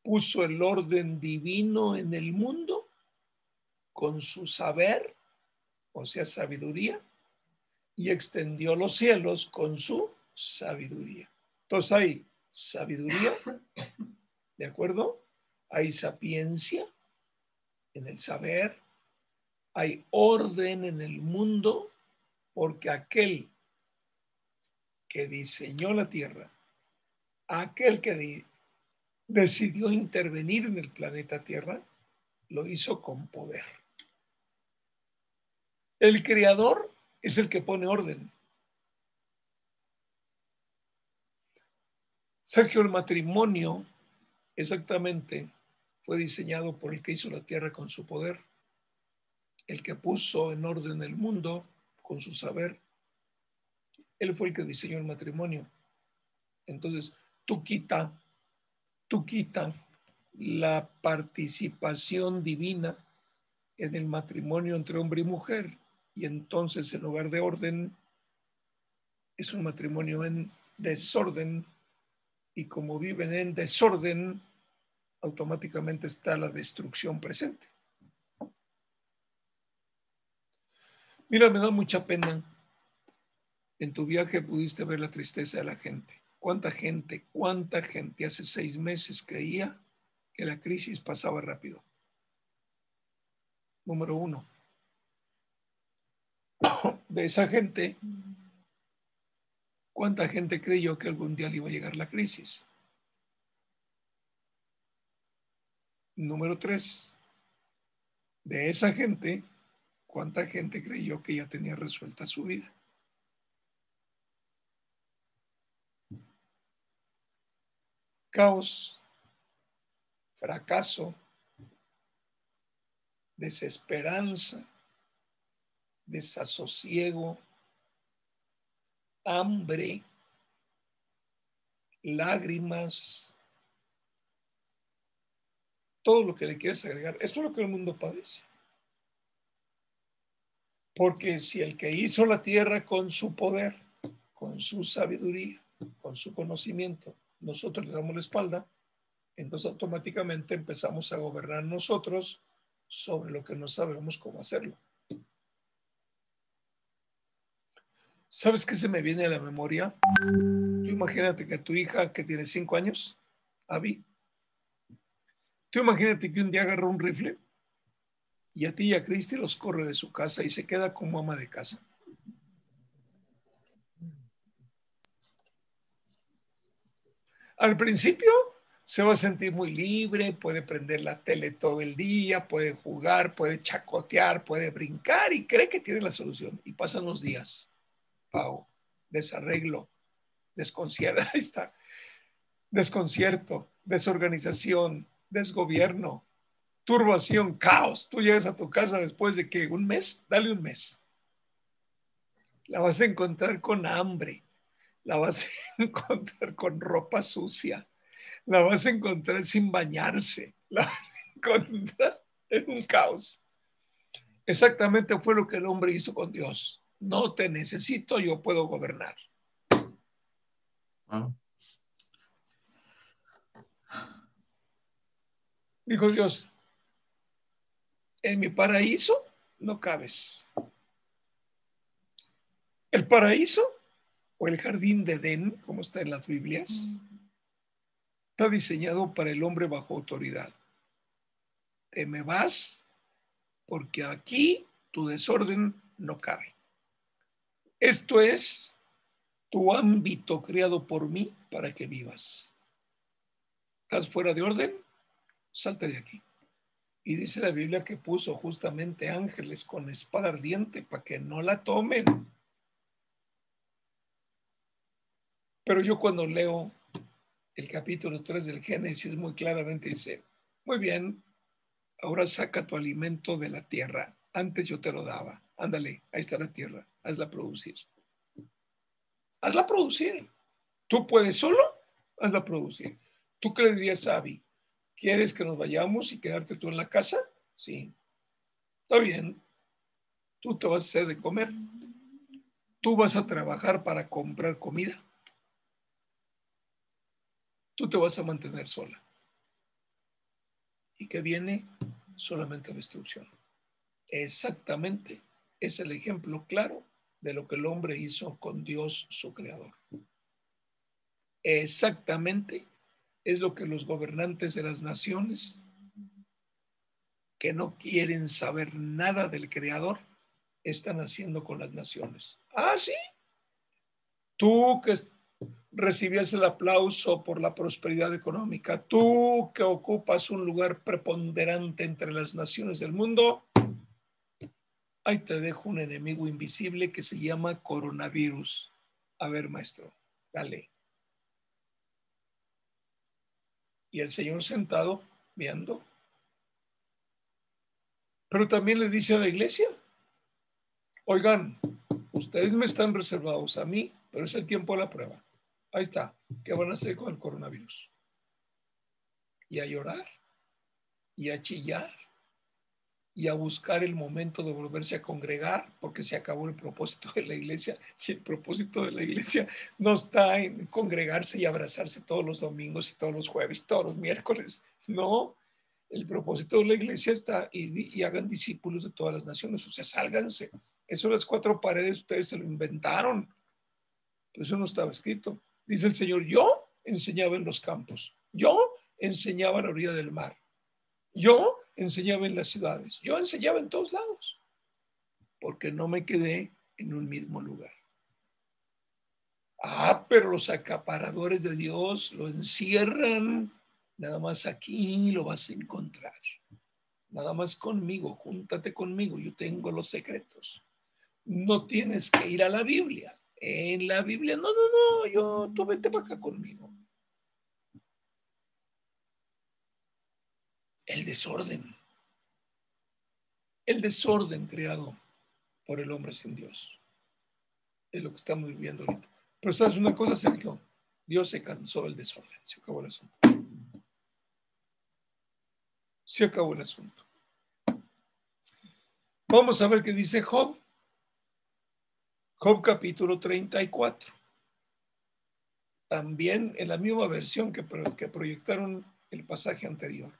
puso el orden divino en el mundo con su saber, o sea, sabiduría, y extendió los cielos con su sabiduría. Entonces hay sabiduría, ¿de acuerdo? Hay sapiencia en el saber, hay orden en el mundo, porque aquel que diseñó la tierra, aquel que decidió intervenir en el planeta Tierra, lo hizo con poder. El creador es el que pone orden. Sergio, el matrimonio, exactamente, fue diseñado por el que hizo la tierra con su poder, el que puso en orden el mundo con su saber. Él fue el que diseñó el matrimonio. Entonces, tú quita, tú quita la participación divina en el matrimonio entre hombre y mujer, y entonces, en lugar de orden, es un matrimonio en desorden. Y como viven en desorden, automáticamente está la destrucción presente. Mira, me da mucha pena. En tu viaje pudiste ver la tristeza de la gente. ¿Cuánta gente, cuánta gente hace seis meses creía que la crisis pasaba rápido? Número uno. De esa gente... ¿Cuánta gente creyó que algún día le iba a llegar la crisis? Número tres. De esa gente, ¿cuánta gente creyó que ya tenía resuelta su vida? Caos, fracaso, desesperanza, desasosiego, hambre, lágrimas, todo lo que le quieres agregar. Eso es lo que el mundo padece. Porque si el que hizo la tierra con su poder, con su sabiduría, con su conocimiento, nosotros le damos la espalda, entonces automáticamente empezamos a gobernar nosotros sobre lo que no sabemos cómo hacerlo. ¿Sabes qué se me viene a la memoria? Tú imagínate que tu hija, que tiene cinco años, Abby, tú imagínate que un día agarra un rifle y a ti y a Cristi los corre de su casa y se queda como ama de casa. Al principio se va a sentir muy libre, puede prender la tele todo el día, puede jugar, puede chacotear, puede brincar y cree que tiene la solución. Y pasan los días. Pau, desarreglo, desconcierto, ahí está. Desconcierto, desorganización, desgobierno, turbación, caos. Tú llegas a tu casa después de que un mes, dale un mes. La vas a encontrar con hambre, la vas a encontrar con ropa sucia. La vas a encontrar sin bañarse. La vas a encontrar en un caos. Exactamente fue lo que el hombre hizo con Dios. No te necesito, yo puedo gobernar. Ah. Dijo Dios, en mi paraíso no cabes. El paraíso o el jardín de Edén, como está en las Biblias, mm. está diseñado para el hombre bajo autoridad. Te me vas porque aquí tu desorden no cabe. Esto es tu ámbito creado por mí para que vivas. ¿Estás fuera de orden? Salte de aquí. Y dice la Biblia que puso justamente ángeles con espada ardiente para que no la tomen. Pero yo cuando leo el capítulo tres del Génesis muy claramente dice, muy bien, ahora saca tu alimento de la tierra. Antes yo te lo daba. Ándale, ahí está la tierra. Hazla producir. Hazla producir. ¿Tú puedes solo? Hazla producir. ¿Tú qué le dirías a Abby? ¿Quieres que nos vayamos y quedarte tú en la casa? Sí. Está bien. Tú te vas a hacer de comer. Tú vas a trabajar para comprar comida. Tú te vas a mantener sola. ¿Y qué viene? Solamente destrucción. Exactamente. Es el ejemplo claro de lo que el hombre hizo con Dios, su creador. Exactamente es lo que los gobernantes de las naciones que no quieren saber nada del creador están haciendo con las naciones. Ah, sí. Tú que recibías el aplauso por la prosperidad económica. Tú que ocupas un lugar preponderante entre las naciones del mundo, ahí te dejo un enemigo invisible que se llama coronavirus. A ver, maestro, dale. Y el Señor sentado, viendo. Pero también le dice a la iglesia, oigan, ustedes me están reservados a mí, pero es el tiempo de la prueba. Ahí está. ¿Qué van a hacer con el coronavirus? Y a llorar, y a chillar, y a buscar el momento de volverse a congregar, porque se acabó el propósito de la iglesia, y el propósito de la iglesia no está en congregarse y abrazarse todos los domingos y todos los jueves, todos los miércoles. No, el propósito de la iglesia está, y, y hagan discípulos de todas las naciones, o sea, sálganse. Eso de las cuatro paredes ustedes se lo inventaron. Eso no estaba escrito. Dice el Señor, yo enseñaba en los campos, yo enseñaba a la orilla del mar, yo enseñaba en las ciudades, yo enseñaba en todos lados, porque no me quedé en un mismo lugar. Ah, pero los acaparadores de Dios lo encierran, nada más aquí lo vas a encontrar, nada más conmigo, júntate conmigo, yo tengo los secretos. No tienes que ir a la Biblia. En la Biblia, no, no, no, yo, tú vete para acá conmigo. El desorden. El desorden creado por el hombre sin Dios. Es lo que estamos viviendo ahorita. Pero sabes una cosa, Sergio, Dios se cansó del desorden, se acabó el asunto. Se acabó el asunto. Vamos a ver qué dice Job. Job capítulo treinta y cuatro. También en la misma versión que, que proyectaron el pasaje anterior.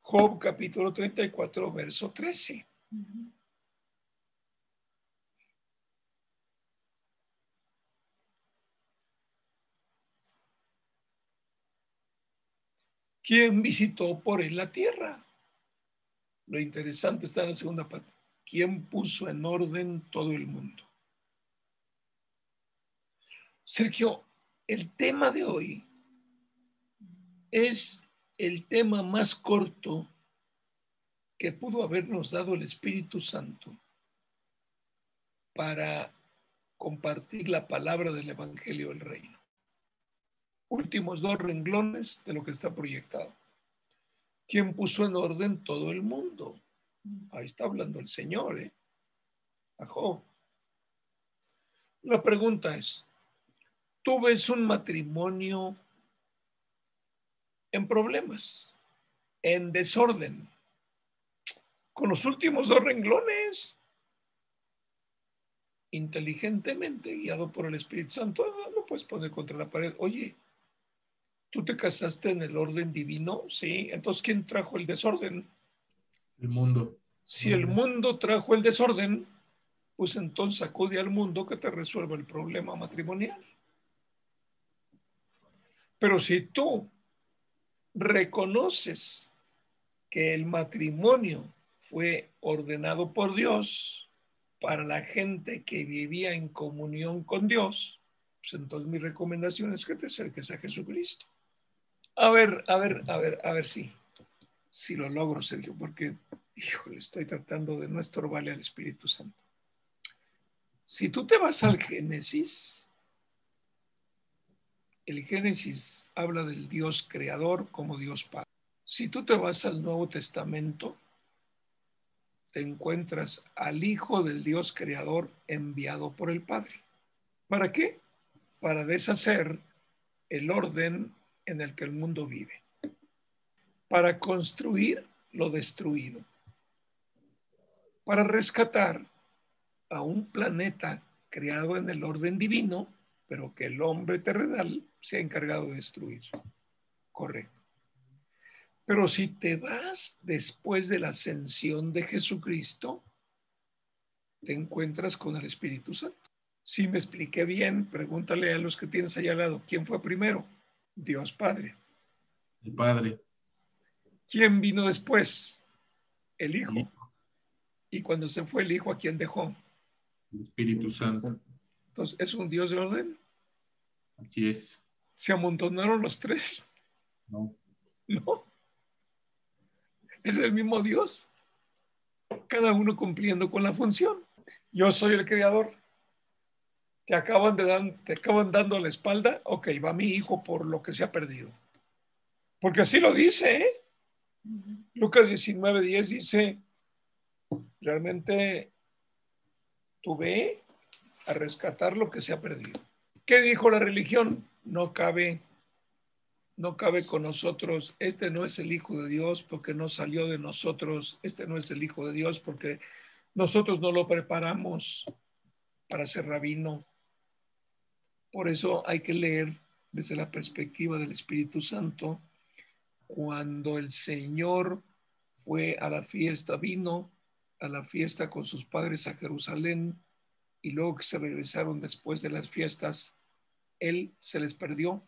Job capítulo treinta y cuatro, verso trece. Uh-huh. ¿Quién visitó por él la tierra? Lo interesante está en la segunda parte. ¿Quién puso en orden todo el mundo? Sergio, el tema de hoy es el tema más corto que pudo habernos dado el Espíritu Santo para compartir la palabra del Evangelio del Reino. Últimos dos renglones de lo que está proyectado. ¿Quién puso en orden todo el mundo? Ahí está hablando el Señor, ¿eh? A Job. La pregunta es, ¿tú ves un matrimonio en problemas, en desorden, con los últimos dos renglones? Inteligentemente, guiado por el Espíritu Santo, no puedes poner contra la pared. Oye, ¿tú te casaste en el orden divino? Sí. Entonces, ¿quién trajo el desorden? El mundo. Si el mundo trajo el desorden, pues entonces acude al mundo que te resuelva el problema matrimonial. Pero si tú reconoces que el matrimonio fue ordenado por Dios para la gente que vivía en comunión con Dios, pues entonces mi recomendación es que te acerques a Jesucristo. A ver, a ver, a ver, a ver si, si lo logro, Sergio, porque, híjole, estoy tratando de no estorbarle al Espíritu Santo. Si tú te vas al Génesis, el Génesis habla del Dios creador como Dios Padre. Si tú te vas al Nuevo Testamento, te encuentras al Hijo del Dios creador enviado por el Padre. ¿Para qué? Para deshacer el orden en el que el mundo vive. Para construir lo destruido. Para rescatar a un planeta creado en el orden divino, pero que el hombre terrenal se ha encargado de destruir. Correcto. Pero si te vas después de la ascensión de Jesucristo, te encuentras con el Espíritu Santo. Si me expliqué bien, pregúntale a los que tienes allá al lado, ¿quién fue primero? Dios Padre. El Padre. ¿Quién vino después? El Hijo. El Hijo. Y cuando se fue el Hijo, ¿a quién dejó? El Espíritu Santo. Entonces, ¿es un Dios de orden? Así es. ¿Se amontonaron los tres? No. No. Es el mismo Dios, cada uno cumpliendo con la función. Yo soy el creador. Te acaban, de dan, te acaban dando la espalda. Ok, va mi hijo por lo que se ha perdido. Porque así lo dice, ¿eh? Lucas diecinueve diez dice, realmente tuve a rescatar lo que se ha perdido. ¿Qué dijo la religión? No cabe No cabe con nosotros, este no es el Hijo de Dios porque no salió de nosotros, este no es el Hijo de Dios porque nosotros no lo preparamos para ser rabino. Por eso hay que leer desde la perspectiva del Espíritu Santo. Cuando el Señor fue a la fiesta, vino a la fiesta con sus padres a Jerusalén y luego que se regresaron después de las fiestas, Él se les perdió.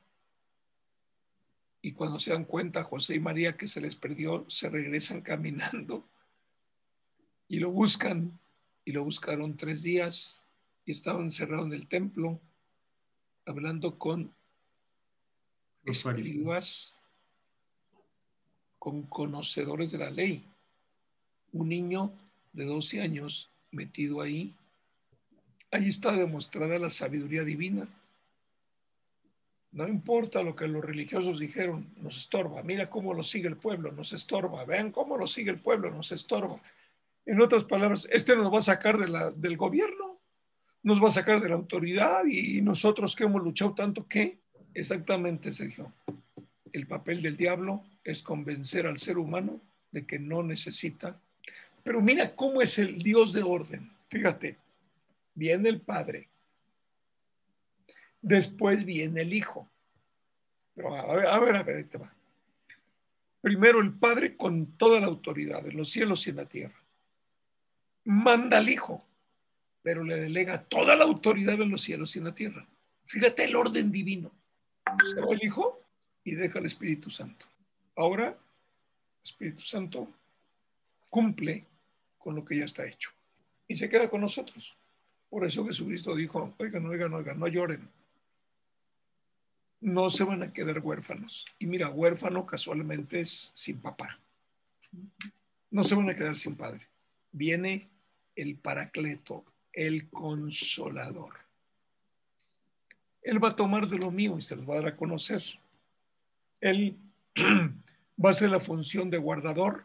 Y cuando se dan cuenta, José y María, que se les perdió, se regresan caminando y lo buscan. Y lo buscaron tres días y estaban encerrados en el templo, hablando con los escribas, con conocedores de la ley. Un niño de doce años metido ahí. Ahí está demostrada la sabiduría divina. No importa lo que los religiosos dijeron, nos estorba. Mira cómo lo sigue el pueblo, nos estorba. Vean cómo lo sigue el pueblo, nos estorba. En otras palabras, este nos va a sacar de la, del gobierno, nos va a sacar de la autoridad y nosotros que hemos luchado tanto, ¿qué? Exactamente, Sergio. El papel del diablo es convencer al ser humano de que no necesita. Pero mira cómo es el Dios de orden. Fíjate, viene el Padre. Después viene el Hijo. Pero a ver, a ver, a ver, ahí te va. Primero el Padre con toda la autoridad en los cielos y en la tierra. Manda al Hijo, pero le delega toda la autoridad en los cielos y en la tierra. Fíjate el orden divino. Se va el Hijo y deja al Espíritu Santo. Ahora, el Espíritu Santo cumple con lo que ya está hecho. Y se queda con nosotros. Por eso Jesucristo dijo, oigan, oigan, oigan, no lloren. no se van a quedar huérfanos. Y mira, huérfano casualmente es sin papá. No se van a quedar sin padre. Viene el Paracleto, el Consolador. Él va a tomar de lo mío y se los va a dar a conocer. Él va a hacer la función de guardador,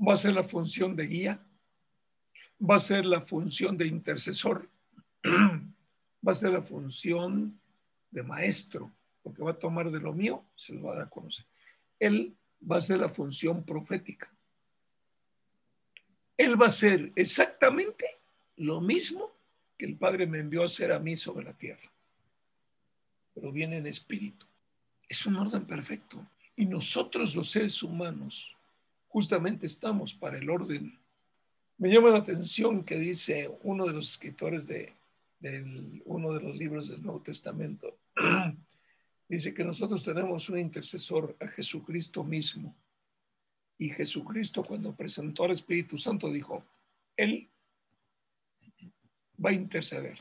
va a hacer la función de guía, va a hacer la función de intercesor, va a hacer la función de maestro, porque va a tomar de lo mío, se lo va a dar a conocer. Él va a hacer la función profética. Él va a hacer exactamente lo mismo que el Padre me envió a hacer a mí sobre la tierra. Pero viene en espíritu. Es un orden perfecto. Y nosotros los seres humanos justamente estamos para el orden. Me llama la atención que dice uno de los escritores de, de uno de los libros del Nuevo Testamento. Dice que nosotros tenemos un intercesor, a Jesucristo mismo. Y Jesucristo, cuando presentó al Espíritu Santo, dijo, Él va a interceder.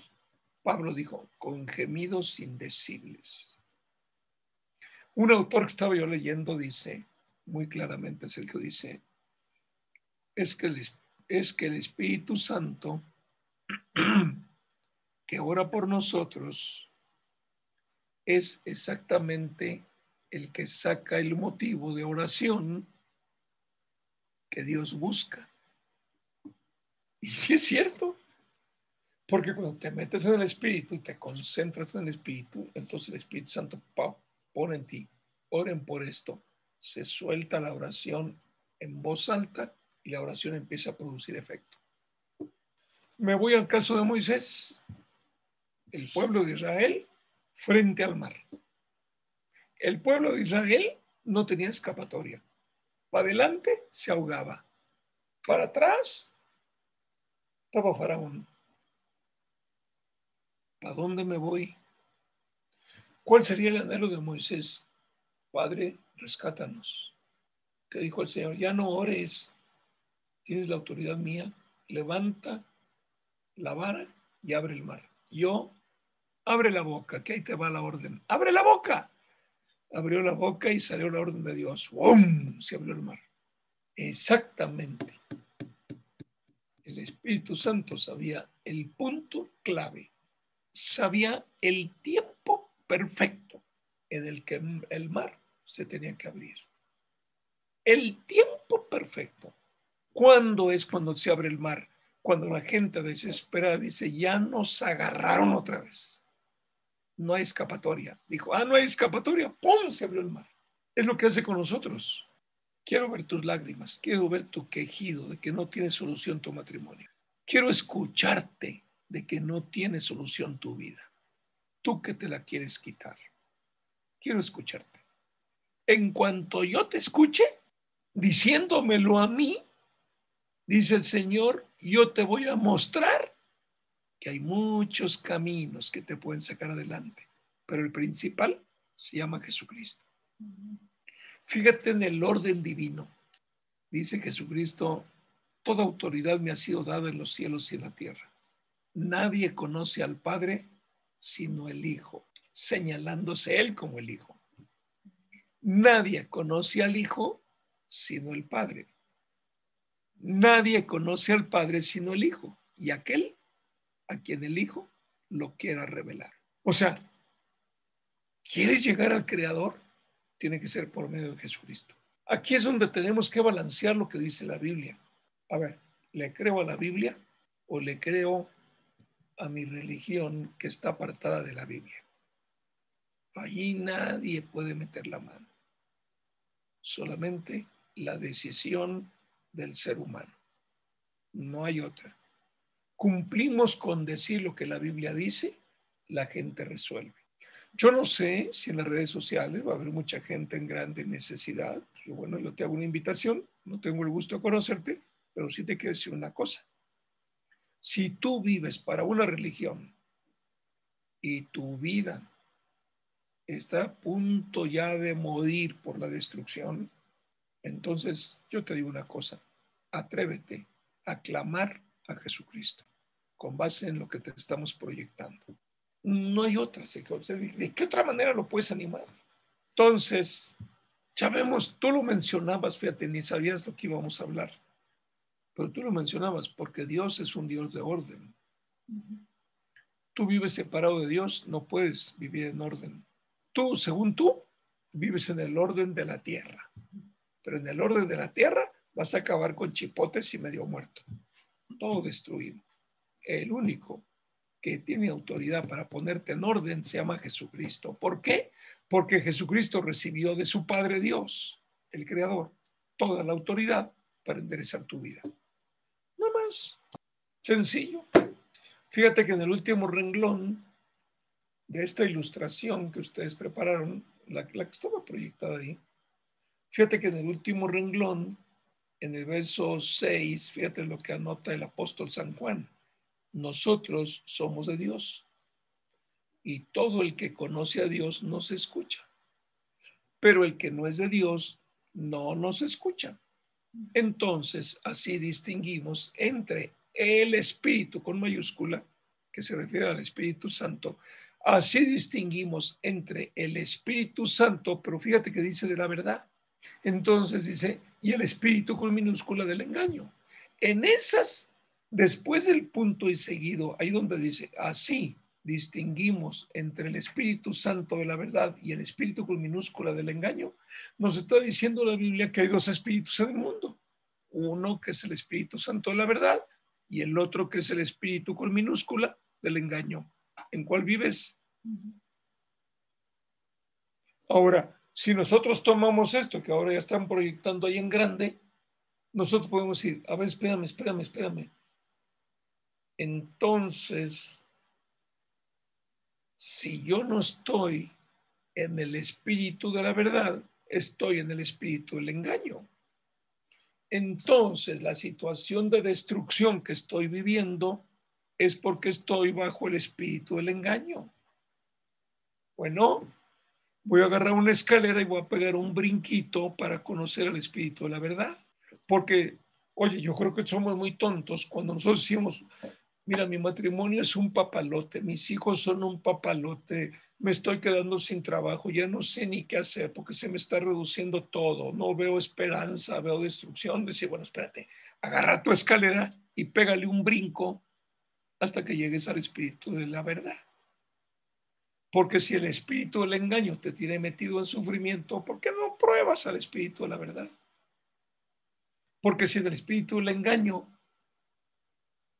Pablo dijo, con gemidos indecibles. Un autor que estaba yo leyendo dice, muy claramente es el que dice, es que el, es que el Espíritu Santo que ora por nosotros es exactamente el que saca el motivo de oración que Dios busca. Y sí es cierto, porque cuando te metes en el Espíritu y te concentras en el Espíritu, entonces el Espíritu Santo pone en ti, oren por esto, se suelta la oración en voz alta y la oración empieza a producir efecto. Me voy al caso de Moisés, el pueblo de Israel, frente al mar. El pueblo de Israel no tenía escapatoria. Para adelante se ahogaba. Para atrás estaba Faraón. ¿Para dónde me voy? ¿Cuál sería el anhelo de Moisés? Padre, rescátanos. Te dijo el Señor, ya no ores. Tienes la autoridad mía. Levanta la vara y abre el mar. Yo abre la boca, que ahí te va la orden. ¡Abre la boca! Abrió la boca y salió la orden de Dios. ¡Bum! Se abrió el mar. Exactamente. El Espíritu Santo sabía el punto clave. Sabía el tiempo perfecto en el que el mar se tenía que abrir. El tiempo perfecto. ¿Cuándo es cuando se abre el mar? Cuando la gente desesperada dice, ya nos agarraron otra vez. No hay escapatoria. Dijo, ah, no hay escapatoria. ¡Pum! Se abrió el mar. Es lo que hace con nosotros. Quiero ver tus lágrimas. Quiero ver tu quejido de que no tiene solución tu matrimonio. Quiero escucharte de que no tiene solución tu vida. Tú que te la quieres quitar. Quiero escucharte. En cuanto yo te escuche, diciéndomelo a mí, dice el Señor, yo te voy a mostrar que hay muchos caminos que te pueden sacar adelante, pero el principal se llama Jesucristo. Fíjate en el orden divino. Dice Jesucristo, toda autoridad me ha sido dada en los cielos y en la tierra. Nadie conoce al Padre sino el Hijo, señalándose Él como el Hijo. Nadie conoce al Hijo sino el Padre. Nadie conoce al Padre sino el Hijo. Y aquel a quien el Hijo lo quiera revelar. O sea, ¿quieres llegar al Creador? Tiene que ser por medio de Jesucristo. Aquí es donde tenemos que balancear lo que dice la Biblia. A ver, ¿le creo a la Biblia o le creo a mi religión que está apartada de la Biblia? Allí nadie puede meter la mano. Solamente la decisión del ser humano. No hay otra. Cumplimos con decir lo que la Biblia dice, la gente resuelve. Yo no sé si en las redes sociales va a haber mucha gente en grande necesidad. Yo, bueno, yo te hago una invitación, no tengo el gusto de conocerte, pero sí te quiero decir una cosa. Si tú vives para una religión y tu vida está a punto ya de morir por la destrucción, entonces yo te digo una cosa, atrévete a clamar a Jesucristo, con base en lo que te estamos proyectando. No hay otra. ¿De qué otra manera lo puedes animar? Entonces, ya vemos, tú lo mencionabas, fíjate, ni sabías lo que íbamos a hablar, pero tú lo mencionabas porque Dios es un Dios de orden. Tú vives separado de Dios, no puedes vivir en orden. Tú, según tú, vives en el orden de la tierra, pero en el orden de la tierra vas a acabar con chipotes y medio muerto, todo destruido. El único que tiene autoridad para ponerte en orden se llama Jesucristo. ¿Por qué? Porque Jesucristo recibió de su Padre Dios, el Creador, toda la autoridad para enderezar tu vida. Nada más. Sencillo. Fíjate que en el último renglón de esta ilustración que ustedes prepararon, la, la que estaba proyectada ahí, fíjate que en el último renglón, en el verso seis, fíjate lo que anota el apóstol San Juan. Nosotros somos de Dios. Y todo el que conoce a Dios nos escucha. Pero el que no es de Dios no nos escucha. Entonces, así distinguimos entre el Espíritu, con mayúscula, que se refiere al Espíritu Santo. Así distinguimos entre el Espíritu Santo, pero fíjate que dice de la verdad. Entonces dice, y el Espíritu con minúscula del engaño. En esas, después del punto y seguido, ahí donde dice, así distinguimos entre el Espíritu Santo de la verdad y el Espíritu con minúscula del engaño, nos está diciendo la Biblia que hay dos espíritus en el mundo. Uno que es el Espíritu Santo de la verdad y el otro que es el Espíritu con minúscula del engaño. ¿En cuál vives? Ahora, si nosotros tomamos esto, que ahora ya están proyectando ahí en grande, nosotros podemos decir, a ver, espérame, espérame, espérame. Entonces, si yo no estoy en el espíritu de la verdad, estoy en el espíritu del engaño. Entonces, la situación de destrucción que estoy viviendo es porque estoy bajo el espíritu del engaño. Bueno, voy a agarrar una escalera y voy a pegar un brinquito para conocer el espíritu de la verdad. Porque, oye, yo creo que somos muy tontos cuando nosotros decimos... Mira, mi matrimonio es un papalote, mis hijos son un papalote, me estoy quedando sin trabajo, ya no sé ni qué hacer porque se me está reduciendo todo, no veo esperanza, veo destrucción. Decir, bueno, espérate, agarra tu escalera y pégale un brinco hasta que llegues al espíritu de la verdad. Porque si el espíritu del engaño te tiene metido en sufrimiento, ¿por qué no pruebas al espíritu de la verdad? Porque si el espíritu del engaño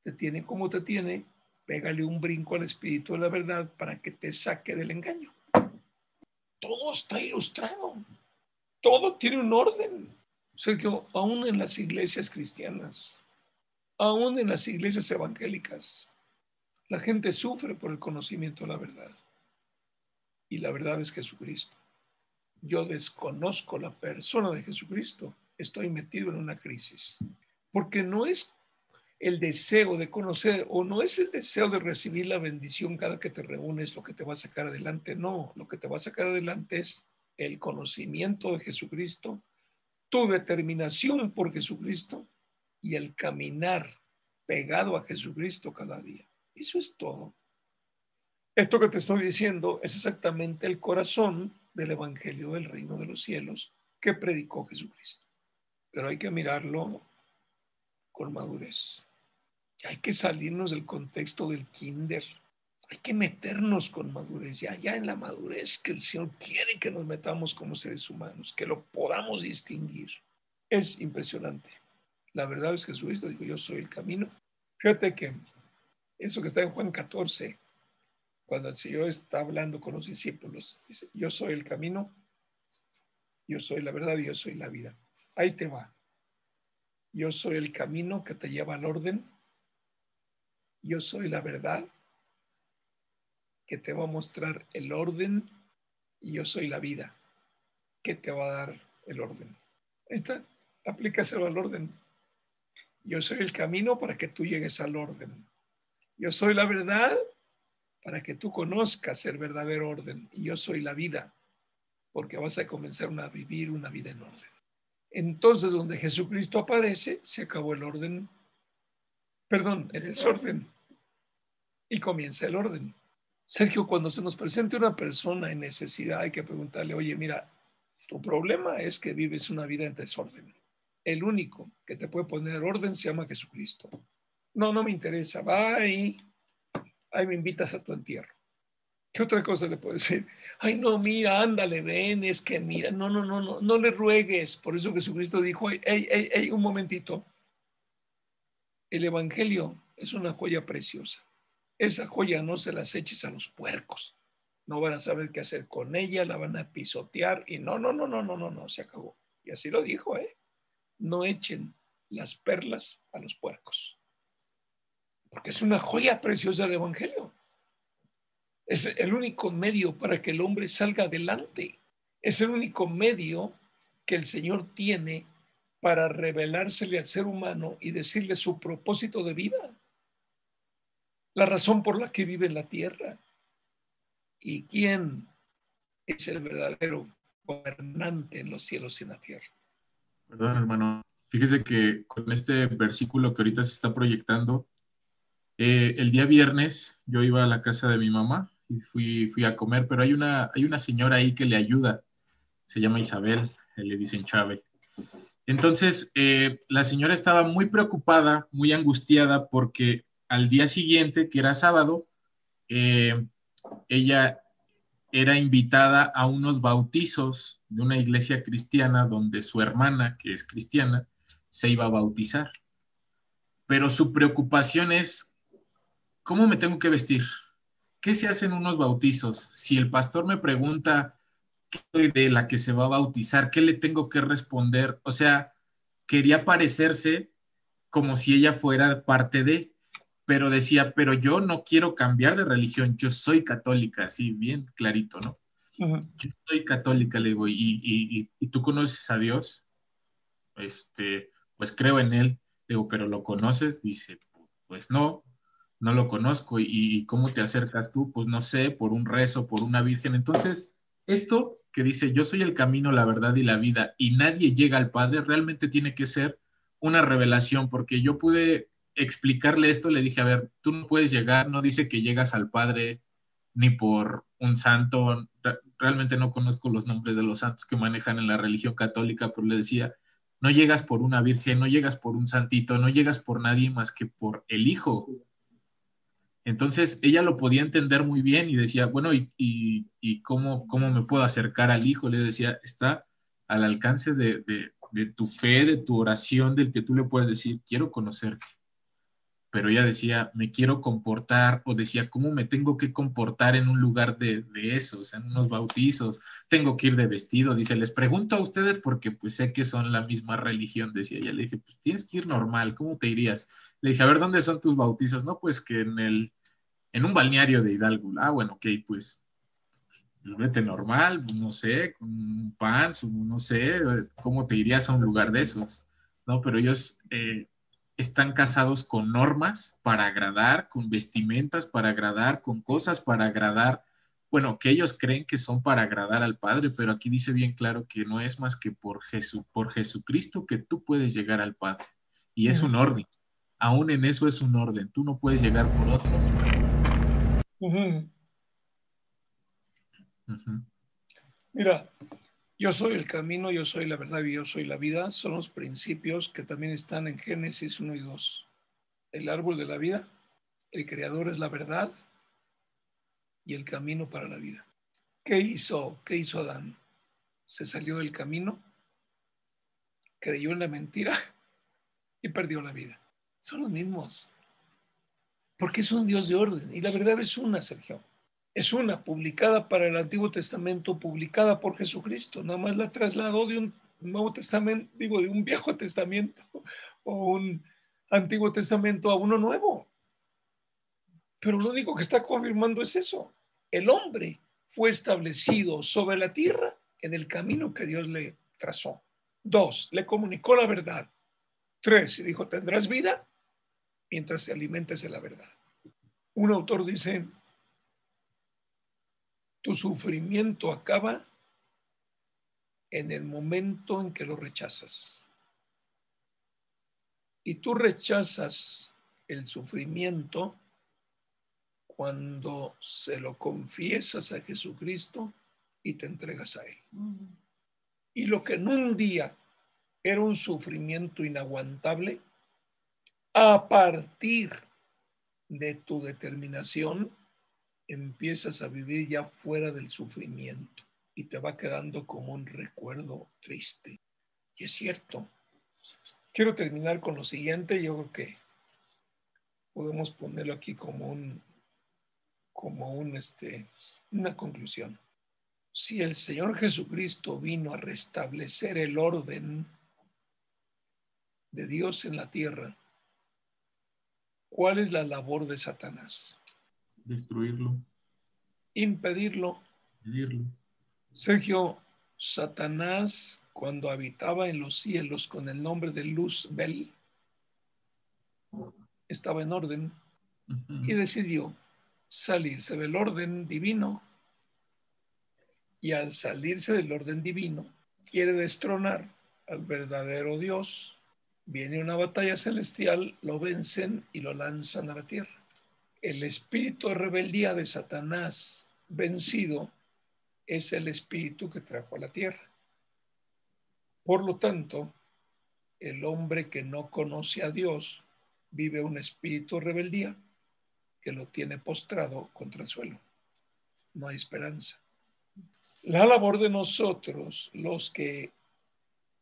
te tiene como te tiene, pégale un brinco al espíritu de la verdad para que te saque del engaño. Todo está ilustrado. Todo tiene un orden. Sergio, aún en las iglesias cristianas, aún en las iglesias evangélicas, la gente sufre por el conocimiento de la verdad. Y la verdad es Jesucristo. Yo desconozco la persona de Jesucristo. Estoy metido en una crisis. Porque no es el deseo de conocer, o no es el deseo de recibir la bendición cada que te reúnes lo que te va a sacar adelante. No, lo que te va a sacar adelante es el conocimiento de Jesucristo, tu determinación por Jesucristo y el caminar pegado a Jesucristo cada día. Eso es todo. Esto que te estoy diciendo es exactamente el corazón del Evangelio del Reino de los Cielos que predicó Jesucristo. Pero hay que mirarlo con madurez. Ya hay que salirnos del contexto del kinder. Hay que meternos con madurez. Ya, ya en la madurez que el Señor quiere que nos metamos como seres humanos, que lo podamos distinguir. Es impresionante. La verdad es que Jesucristo dijo, yo soy el camino. Fíjate que eso que está en Juan catorce, cuando el Señor está hablando con los discípulos, dice, yo soy el camino, yo soy la verdad y yo soy la vida. Ahí te va. Yo soy el camino que te lleva al orden. Yo soy la verdad que te va a mostrar el orden. Y yo soy la vida que te va a dar el orden. Ahí está. Aplícaselo al orden. Yo soy el camino para que tú llegues al orden. Yo soy la verdad para que tú conozcas el verdadero orden. Y yo soy la vida porque vas a comenzar a vivir una vida en orden. Entonces, donde Jesucristo aparece, se acabó el orden, perdón, el desorden, y comienza el orden. Sergio, cuando se nos presente una persona en necesidad, hay que preguntarle, oye, mira, tu problema es que vives una vida en desorden. El único que te puede poner orden se llama Jesucristo. No, no me interesa, va y ahí me invitas a tu entierro. ¿Qué otra cosa le puedo decir? Ay, no, mira, ándale, ven, es que mira, no, no, no, no, no le ruegues. Por eso Jesucristo dijo, hey, hey, hey, un momentito. El evangelio es una joya preciosa. Esa joya no se las eches a los puercos. No van a saber qué hacer con ella, la van a pisotear y no, no, no, no, no, no, no, se acabó. Y así lo dijo, ¿eh? No echen las perlas a los puercos. Porque es una joya preciosa el evangelio. Es el único medio para que el hombre salga adelante. Es el único medio que el Señor tiene para revelársele al ser humano y decirle su propósito de vida. La razón por la que vive en la tierra. ¿Y quién es el verdadero gobernante en los cielos y en la tierra? Perdón, hermano. Fíjese que con este versículo que ahorita se está proyectando, eh, el día viernes yo iba a la casa de mi mamá y fui, fui a comer, pero hay una, hay una señora ahí que le ayuda. Se llama Isabel, le dicen Chávez. Entonces, eh, la señora estaba muy preocupada, muy angustiada, porque al día siguiente, que era sábado, eh, ella era invitada a unos bautizos de una iglesia cristiana donde su hermana, que es cristiana, se iba a bautizar. Pero su preocupación es, ¿cómo me tengo que vestir? ¿Qué se hacen unos bautizos? Si el pastor me pregunta qué soy de la que se va a bautizar, ¿qué le tengo que responder? O sea, quería parecerse como si ella fuera parte de, pero decía, pero yo no quiero cambiar de religión, yo soy católica, así bien clarito, ¿no? Uh-huh. Yo soy católica, le digo, y, y, y, y tú conoces a Dios, este, pues creo en él, le digo, pero ¿lo conoces? Dice, pues no, no lo conozco, y, y ¿cómo te acercas tú? Pues no sé, por un rezo, por una virgen. Entonces, esto que dice, yo soy el camino, la verdad y la vida, y nadie llega al Padre, realmente tiene que ser una revelación, porque yo pude explicarle esto, le dije, a ver, tú no puedes llegar, no dice que llegas al Padre ni por un santo, realmente no conozco los nombres de los santos que manejan en la religión católica, pero le decía, no llegas por una virgen, no llegas por un santito, no llegas por nadie más que por el Hijo. Entonces, ella lo podía entender muy bien y decía, bueno, ¿y, y, y cómo, cómo me puedo acercar al Hijo? Le decía, está al alcance de, de, de tu fe, de tu oración, del que tú le puedes decir, quiero conocerte. Pero ella decía, me quiero comportar, o decía, ¿cómo me tengo que comportar en un lugar de, de esos, en unos bautizos? Tengo que ir de vestido. Dice, les pregunto a ustedes porque pues sé que son la misma religión, decía ella. Le dije, pues tienes que ir normal, ¿cómo te irías? Le dije, a ver, ¿dónde son tus bautizos? No, pues que en, el, en un balneario de Hidalgo. Ah, bueno, ok, pues, pues vete normal, no sé, con un pants, no sé, ¿cómo te irías a un lugar de esos? No, pero ellos... Eh, están casados con normas para agradar, con vestimentas para agradar, con cosas para agradar. Bueno, que ellos creen que son para agradar al Padre, pero aquí dice bien claro que no es más que por, Jesús, por Jesucristo que tú puedes llegar al Padre. Y es un orden. Aún en eso es un orden. Tú no puedes llegar por otro. Uh-huh. Uh-huh. Mira, yo soy el camino, yo soy la verdad y yo soy la vida. Son los principios que también están en Génesis uno y dos. El árbol de la vida, el creador es la verdad y el camino para la vida. ¿Qué hizo? ¿Qué hizo Adán? Se salió del camino, creyó en la mentira y perdió la vida. Son los mismos. Porque es un Dios de orden y la verdad es una, Sergio. Es una publicada para el Antiguo Testamento, publicada por Jesucristo. Nada más la trasladó de un Nuevo Testamento, digo, de un Viejo Testamento o un Antiguo Testamento a uno nuevo. Pero lo único que está confirmando es eso. El hombre fue establecido sobre la tierra en el camino que Dios le trazó. Dos, le comunicó la verdad. Tres, dijo, tendrás vida mientras te alimentes de la verdad. Un autor dice... tu sufrimiento acaba en el momento en que lo rechazas. Y tú rechazas el sufrimiento cuando se lo confiesas a Jesucristo y te entregas a Él. Uh-huh. Y lo que en un día era un sufrimiento inaguantable, a partir de tu determinación, empiezas a vivir ya fuera del sufrimiento y te va quedando como un recuerdo triste. Y es cierto. Quiero terminar con lo siguiente. Yo creo que podemos ponerlo aquí como un, como un, este, una conclusión. Si el Señor Jesucristo vino a restablecer el orden de Dios en la tierra, ¿cuál es la labor de Satanás? Destruirlo. Impedirlo. Impedirlo. Sergio, Satanás, cuando habitaba en los cielos con el nombre de Luz Bel, estaba en orden y decidió salirse del orden divino. Y al salirse del orden divino, quiere destronar al verdadero Dios. Viene una batalla celestial, lo vencen y lo lanzan a la tierra. El espíritu de rebeldía de Satanás vencido es el espíritu que trajo a la tierra. Por lo tanto, el hombre que no conoce a Dios vive un espíritu de rebeldía que lo tiene postrado contra el suelo. No hay esperanza. La labor de nosotros, los que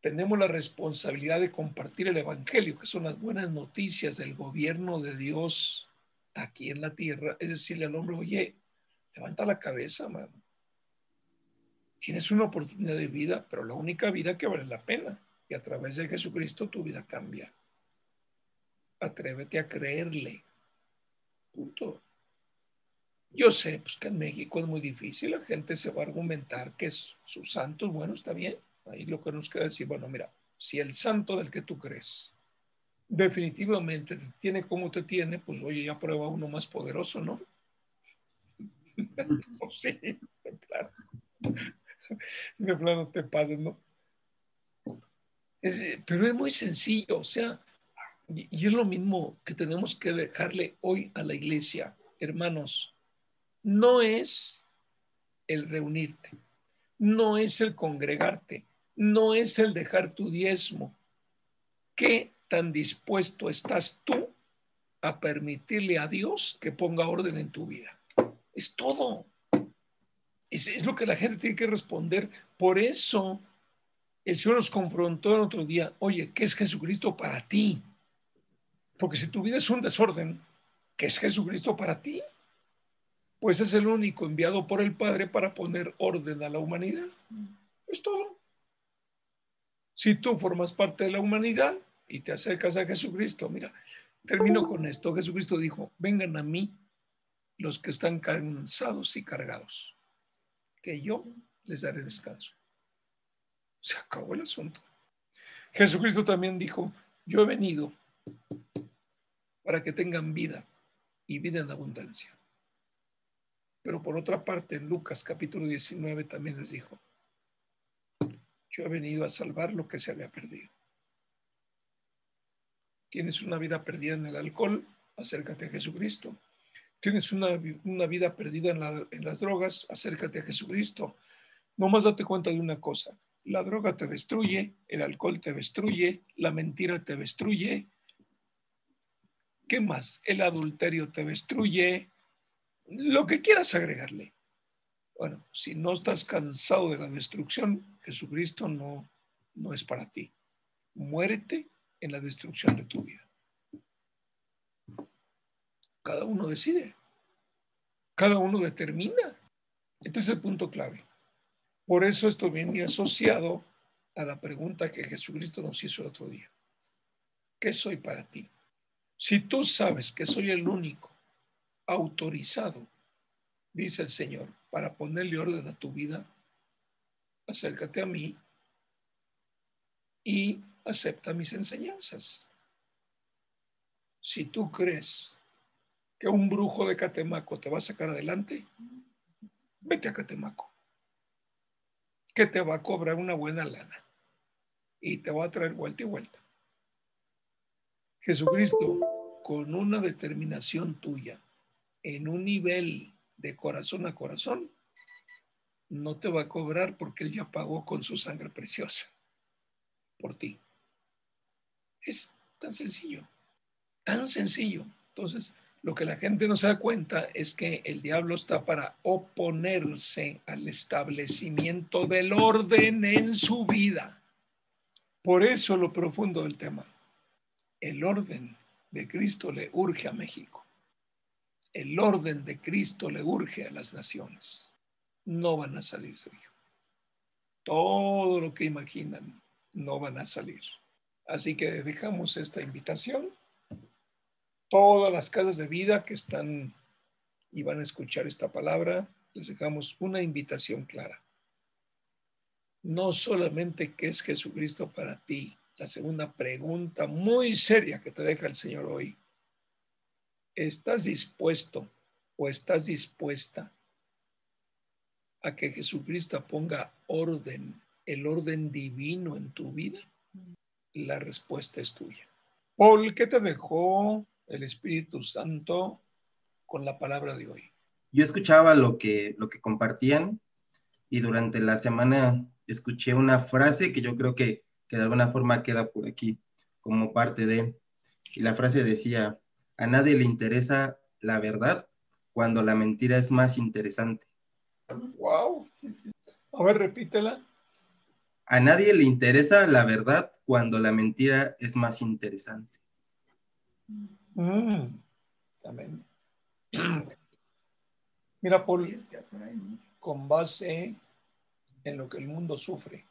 tenemos la responsabilidad de compartir el evangelio, que son las buenas noticias del gobierno de Dios aquí en la tierra, es decirle al hombre, oye, levanta la cabeza, mano. Tienes una oportunidad de vida, pero la única vida que vale la pena. Y a través de Jesucristo tu vida cambia. Atrévete a creerle. Punto. Yo sé pues, que en México es muy difícil, la gente se va a argumentar que es su santo, bueno, está bien. Ahí lo que nos queda es decir, bueno, mira, si el santo del que tú crees definitivamente te tiene como te tiene, pues oye, ya prueba uno más poderoso, ¿no? Sí, de plano. De plano te pases, ¿no? Es, pero es muy sencillo, o sea, y, y es lo mismo que tenemos que dejarle hoy a la iglesia, hermanos. No es el reunirte, no es el congregarte, no es el dejar tu diezmo. ¿Qué tan dispuesto estás tú a permitirle a Dios que ponga orden en tu vida? Es todo. Es, es lo que la gente tiene que responder. Por eso el Señor nos confrontó el otro día. Oye, ¿qué es Jesucristo para ti? Porque si tu vida es un desorden, ¿qué es Jesucristo para ti? Pues es el único enviado por el Padre para poner orden a la humanidad. Es todo. Si tú formas parte de la humanidad y te acercas a Jesucristo, mira, termino con esto. Jesucristo dijo, vengan a mí los que están cansados y cargados, que yo les daré descanso. Se acabó el asunto. Jesucristo también dijo, yo he venido para que tengan vida y vida en abundancia. Pero por otra parte, en Lucas capítulo diecinueve también les dijo, yo he venido a salvar lo que se había perdido. Tienes una vida perdida en el alcohol, acércate a Jesucristo. Tienes una, una vida perdida en, la, en las drogas, acércate a Jesucristo. Nomás date cuenta de una cosa, la droga te destruye, el alcohol te destruye, la mentira te destruye. ¿Qué más? El adulterio te destruye. Lo que quieras agregarle. Bueno, si no estás cansado de la destrucción, Jesucristo no, no es para ti. Muérete en la destrucción de tu vida. Cada uno decide. Cada uno determina. Este es el punto clave. Por eso esto viene asociado a la pregunta que Jesucristo nos hizo el otro día. ¿Qué soy para ti? Si tú sabes que soy el único autorizado, dice el Señor, para ponerle orden a tu vida, acércate a mí y acepta mis enseñanzas. Si tú crees que un brujo de Catemaco te va a sacar adelante, vete a Catemaco, que te va a cobrar una buena lana y te va a traer vuelta y vuelta. Jesucristo, con una determinación tuya, en un nivel de corazón a corazón, no te va a cobrar porque Él ya pagó con su sangre preciosa por ti. Es tan sencillo, tan sencillo. Entonces, lo que la gente no se da cuenta es que el diablo está para oponerse al establecimiento del orden en su vida. Por eso lo profundo del tema. El orden de Cristo le urge a México. El orden de Cristo le urge a las naciones. No van a salir, Sergio. Todo lo que imaginan, no van a salir. Así que dejamos esta invitación. Todas las casas de vida que están y van a escuchar esta palabra, les dejamos una invitación clara. No solamente qué es Jesucristo para ti. La segunda pregunta muy seria que te deja el Señor hoy. ¿Estás dispuesto o estás dispuesta a que Jesucristo ponga orden, el orden divino en tu vida? La respuesta es tuya. Paul, ¿qué te dejó el Espíritu Santo con la palabra de hoy? Yo escuchaba lo que, lo que compartían y durante la semana escuché una frase que yo creo que, que de alguna forma queda por aquí como parte de... Y la frase decía, a nadie le interesa la verdad cuando la mentira es más interesante. Wow. A ver, repítela. A nadie le interesa la verdad cuando la mentira es más interesante. Mm, amén. Mira, Paul, con base en lo que el mundo sufre,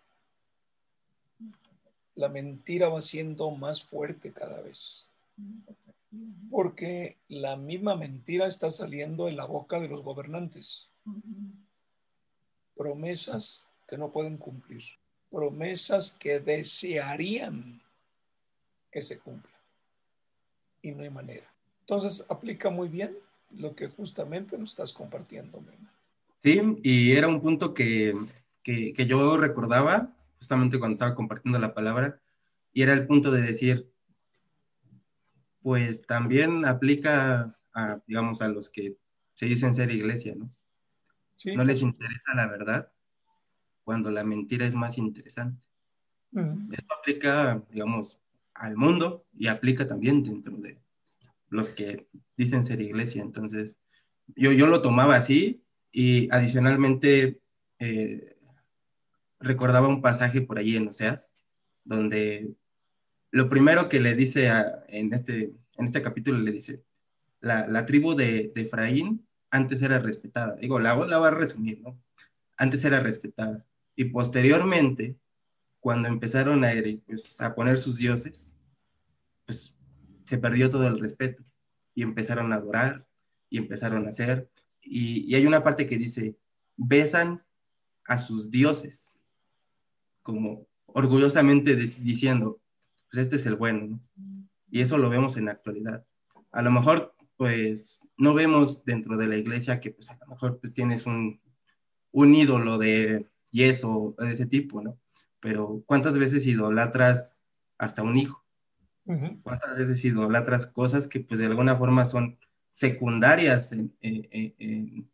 la mentira va siendo más fuerte cada vez. Porque la misma mentira está saliendo en la boca de los gobernantes. Promesas que no pueden cumplir. Promesas que desearían que se cumplan. Y no hay manera. Entonces, aplica muy bien lo que justamente nos estás compartiendo, mi hermano. Sí, y era un punto que, que, que yo recordaba justamente cuando estaba compartiendo la palabra. Y era el punto de decir, pues también aplica a, digamos, a los que se dicen ser iglesia, ¿no? Sí. No les interesa la verdad cuando la mentira es más interesante. Uh-huh. Esto aplica, digamos, al mundo y aplica también dentro de los que dicen ser iglesia. Entonces, yo, yo lo tomaba así y adicionalmente eh, recordaba un pasaje por allí en Oseas, donde lo primero que le dice a, en, este, en este capítulo le dice, la, la tribu de, de Efraín antes era respetada. Digo, la, la voy a resumir, ¿no? Antes era respetada. Y posteriormente, cuando empezaron a, pues, a poner sus dioses, pues se perdió todo el respeto. Y empezaron a adorar, y empezaron a hacer. Y, y hay una parte que dice, besan a sus dioses, como orgullosamente de, diciendo, pues este es el bueno, ¿no? Y eso lo vemos en la actualidad. A lo mejor, pues, no vemos dentro de la iglesia que, pues, a lo mejor, pues, tienes un, un ídolo de yeso, de ese tipo, ¿no? Pero ¿cuántas veces idolatras hasta un hijo? Uh-huh. ¿Cuántas veces idolatras cosas que, pues, de alguna forma son secundarias en, en, en,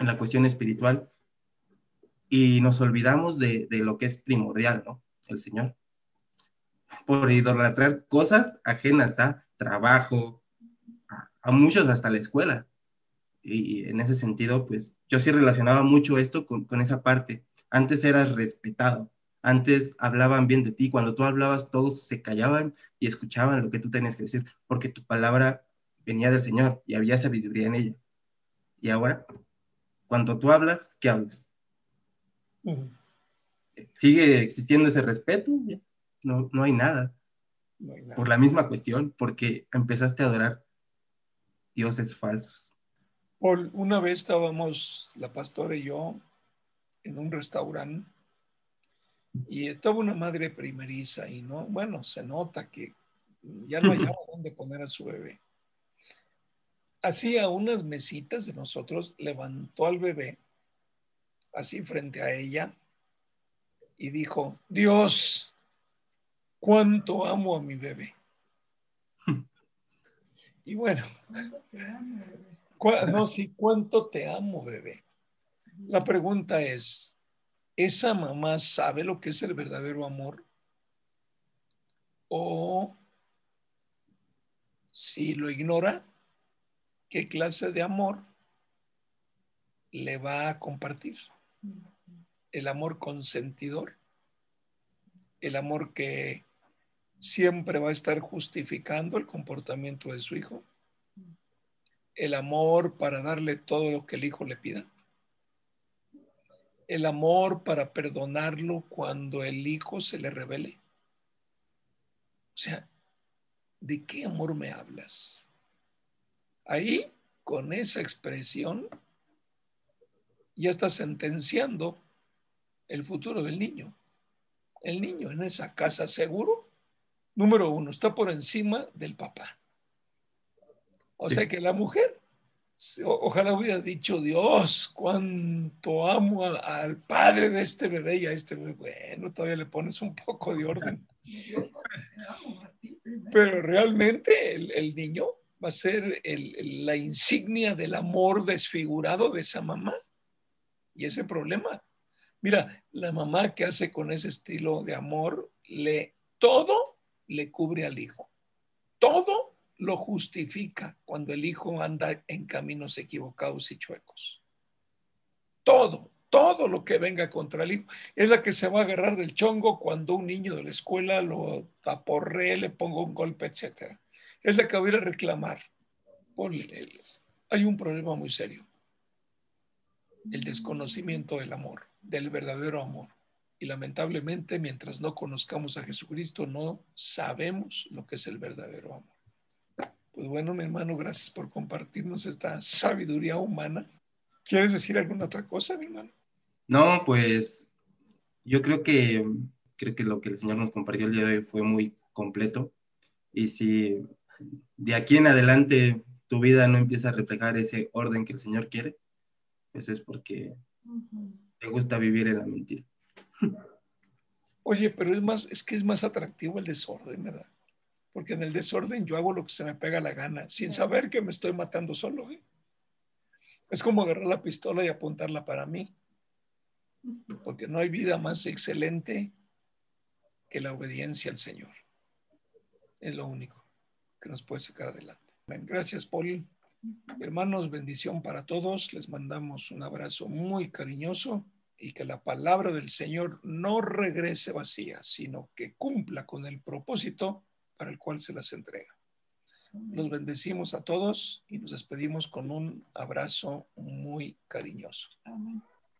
en la cuestión espiritual? Y nos olvidamos de, de lo que es primordial, ¿no? El Señor. Por idolatrar cosas ajenas a trabajo, a, a muchos hasta la escuela. Y, y en ese sentido, pues, yo sí relacionaba mucho esto con, con esa parte. Antes eras respetado, antes hablaban bien de ti. Cuando tú hablabas, todos se callaban y escuchaban lo que tú tenías que decir, porque tu palabra venía del Señor y había sabiduría en ella. Y ahora, cuando tú hablas, ¿qué hablas? Uh-huh. ¿Sigue existiendo ese respeto? No, no hay nada. No hay nada. Por la misma cuestión, porque empezaste a adorar dioses falsos. Paul, una vez estábamos, la pastora y yo, en un restaurante y estaba una madre primeriza y no, bueno, se nota que ya no hallaba dónde poner a su bebé. Así a unas mesitas de nosotros levantó al bebé así frente a ella y dijo, Dios, cuánto amo a mi bebé. Y bueno, No, sí, cuánto te amo, bebé. La pregunta es, ¿esa mamá sabe lo que es el verdadero amor? ¿O si lo ignora, qué clase de amor le va a compartir? El amor consentidor, el amor que siempre va a estar justificando el comportamiento de su hijo, el amor para darle todo lo que el hijo le pida, el amor para perdonarlo cuando el hijo se le rebele. O sea, ¿de qué amor me hablas? Ahí, con esa expresión, ya está sentenciando el futuro del niño. El niño en esa casa seguro, número uno, está por encima del papá. O sí. sea que la mujer, ojalá hubiera dicho, Dios, cuánto amo a, al padre de este bebé y a este bebé. Bueno, todavía le pones un poco de orden. Pero realmente el, el niño va a ser el, la insignia del amor desfigurado de esa mamá. Y ese problema. Mira, la mamá que hace con ese estilo de amor, le, todo le cubre al hijo. Todo lo justifica cuando el hijo anda en caminos equivocados y chuecos. Todo, todo lo que venga contra el hijo. Es la que se va a agarrar del chongo cuando un niño de la escuela lo taporree, le ponga un golpe, etcétera. Es la que va a ir a reclamar. Ponle, hay un problema muy serio. El desconocimiento del amor, del verdadero amor. Y lamentablemente, mientras no conozcamos a Jesucristo, no sabemos lo que es el verdadero amor. Pues bueno, mi hermano, gracias por compartirnos esta sabiduría humana. ¿Quieres decir alguna otra cosa, mi hermano? No, pues yo creo que, creo que lo que el Señor nos compartió el día de hoy fue muy completo. Y si de aquí en adelante tu vida no empieza a reflejar ese orden que el Señor quiere, pues es porque te gusta vivir en la mentira. Oye, pero es, más, es que es más atractivo el desorden, ¿verdad? Porque en el desorden yo hago lo que se me pega la gana, sin saber que me estoy matando solo, ¿eh? Es como agarrar la pistola y apuntarla para mí. Porque no hay vida más excelente que la obediencia al Señor. Es lo único que nos puede sacar adelante. Bien, gracias, Paul. Hermanos, bendición para todos. Les mandamos un abrazo muy cariñoso y que la palabra del Señor no regrese vacía, sino que cumpla con el propósito para el cual se las entrega. Los bendecimos a todos y nos despedimos con un abrazo muy cariñoso. Amén.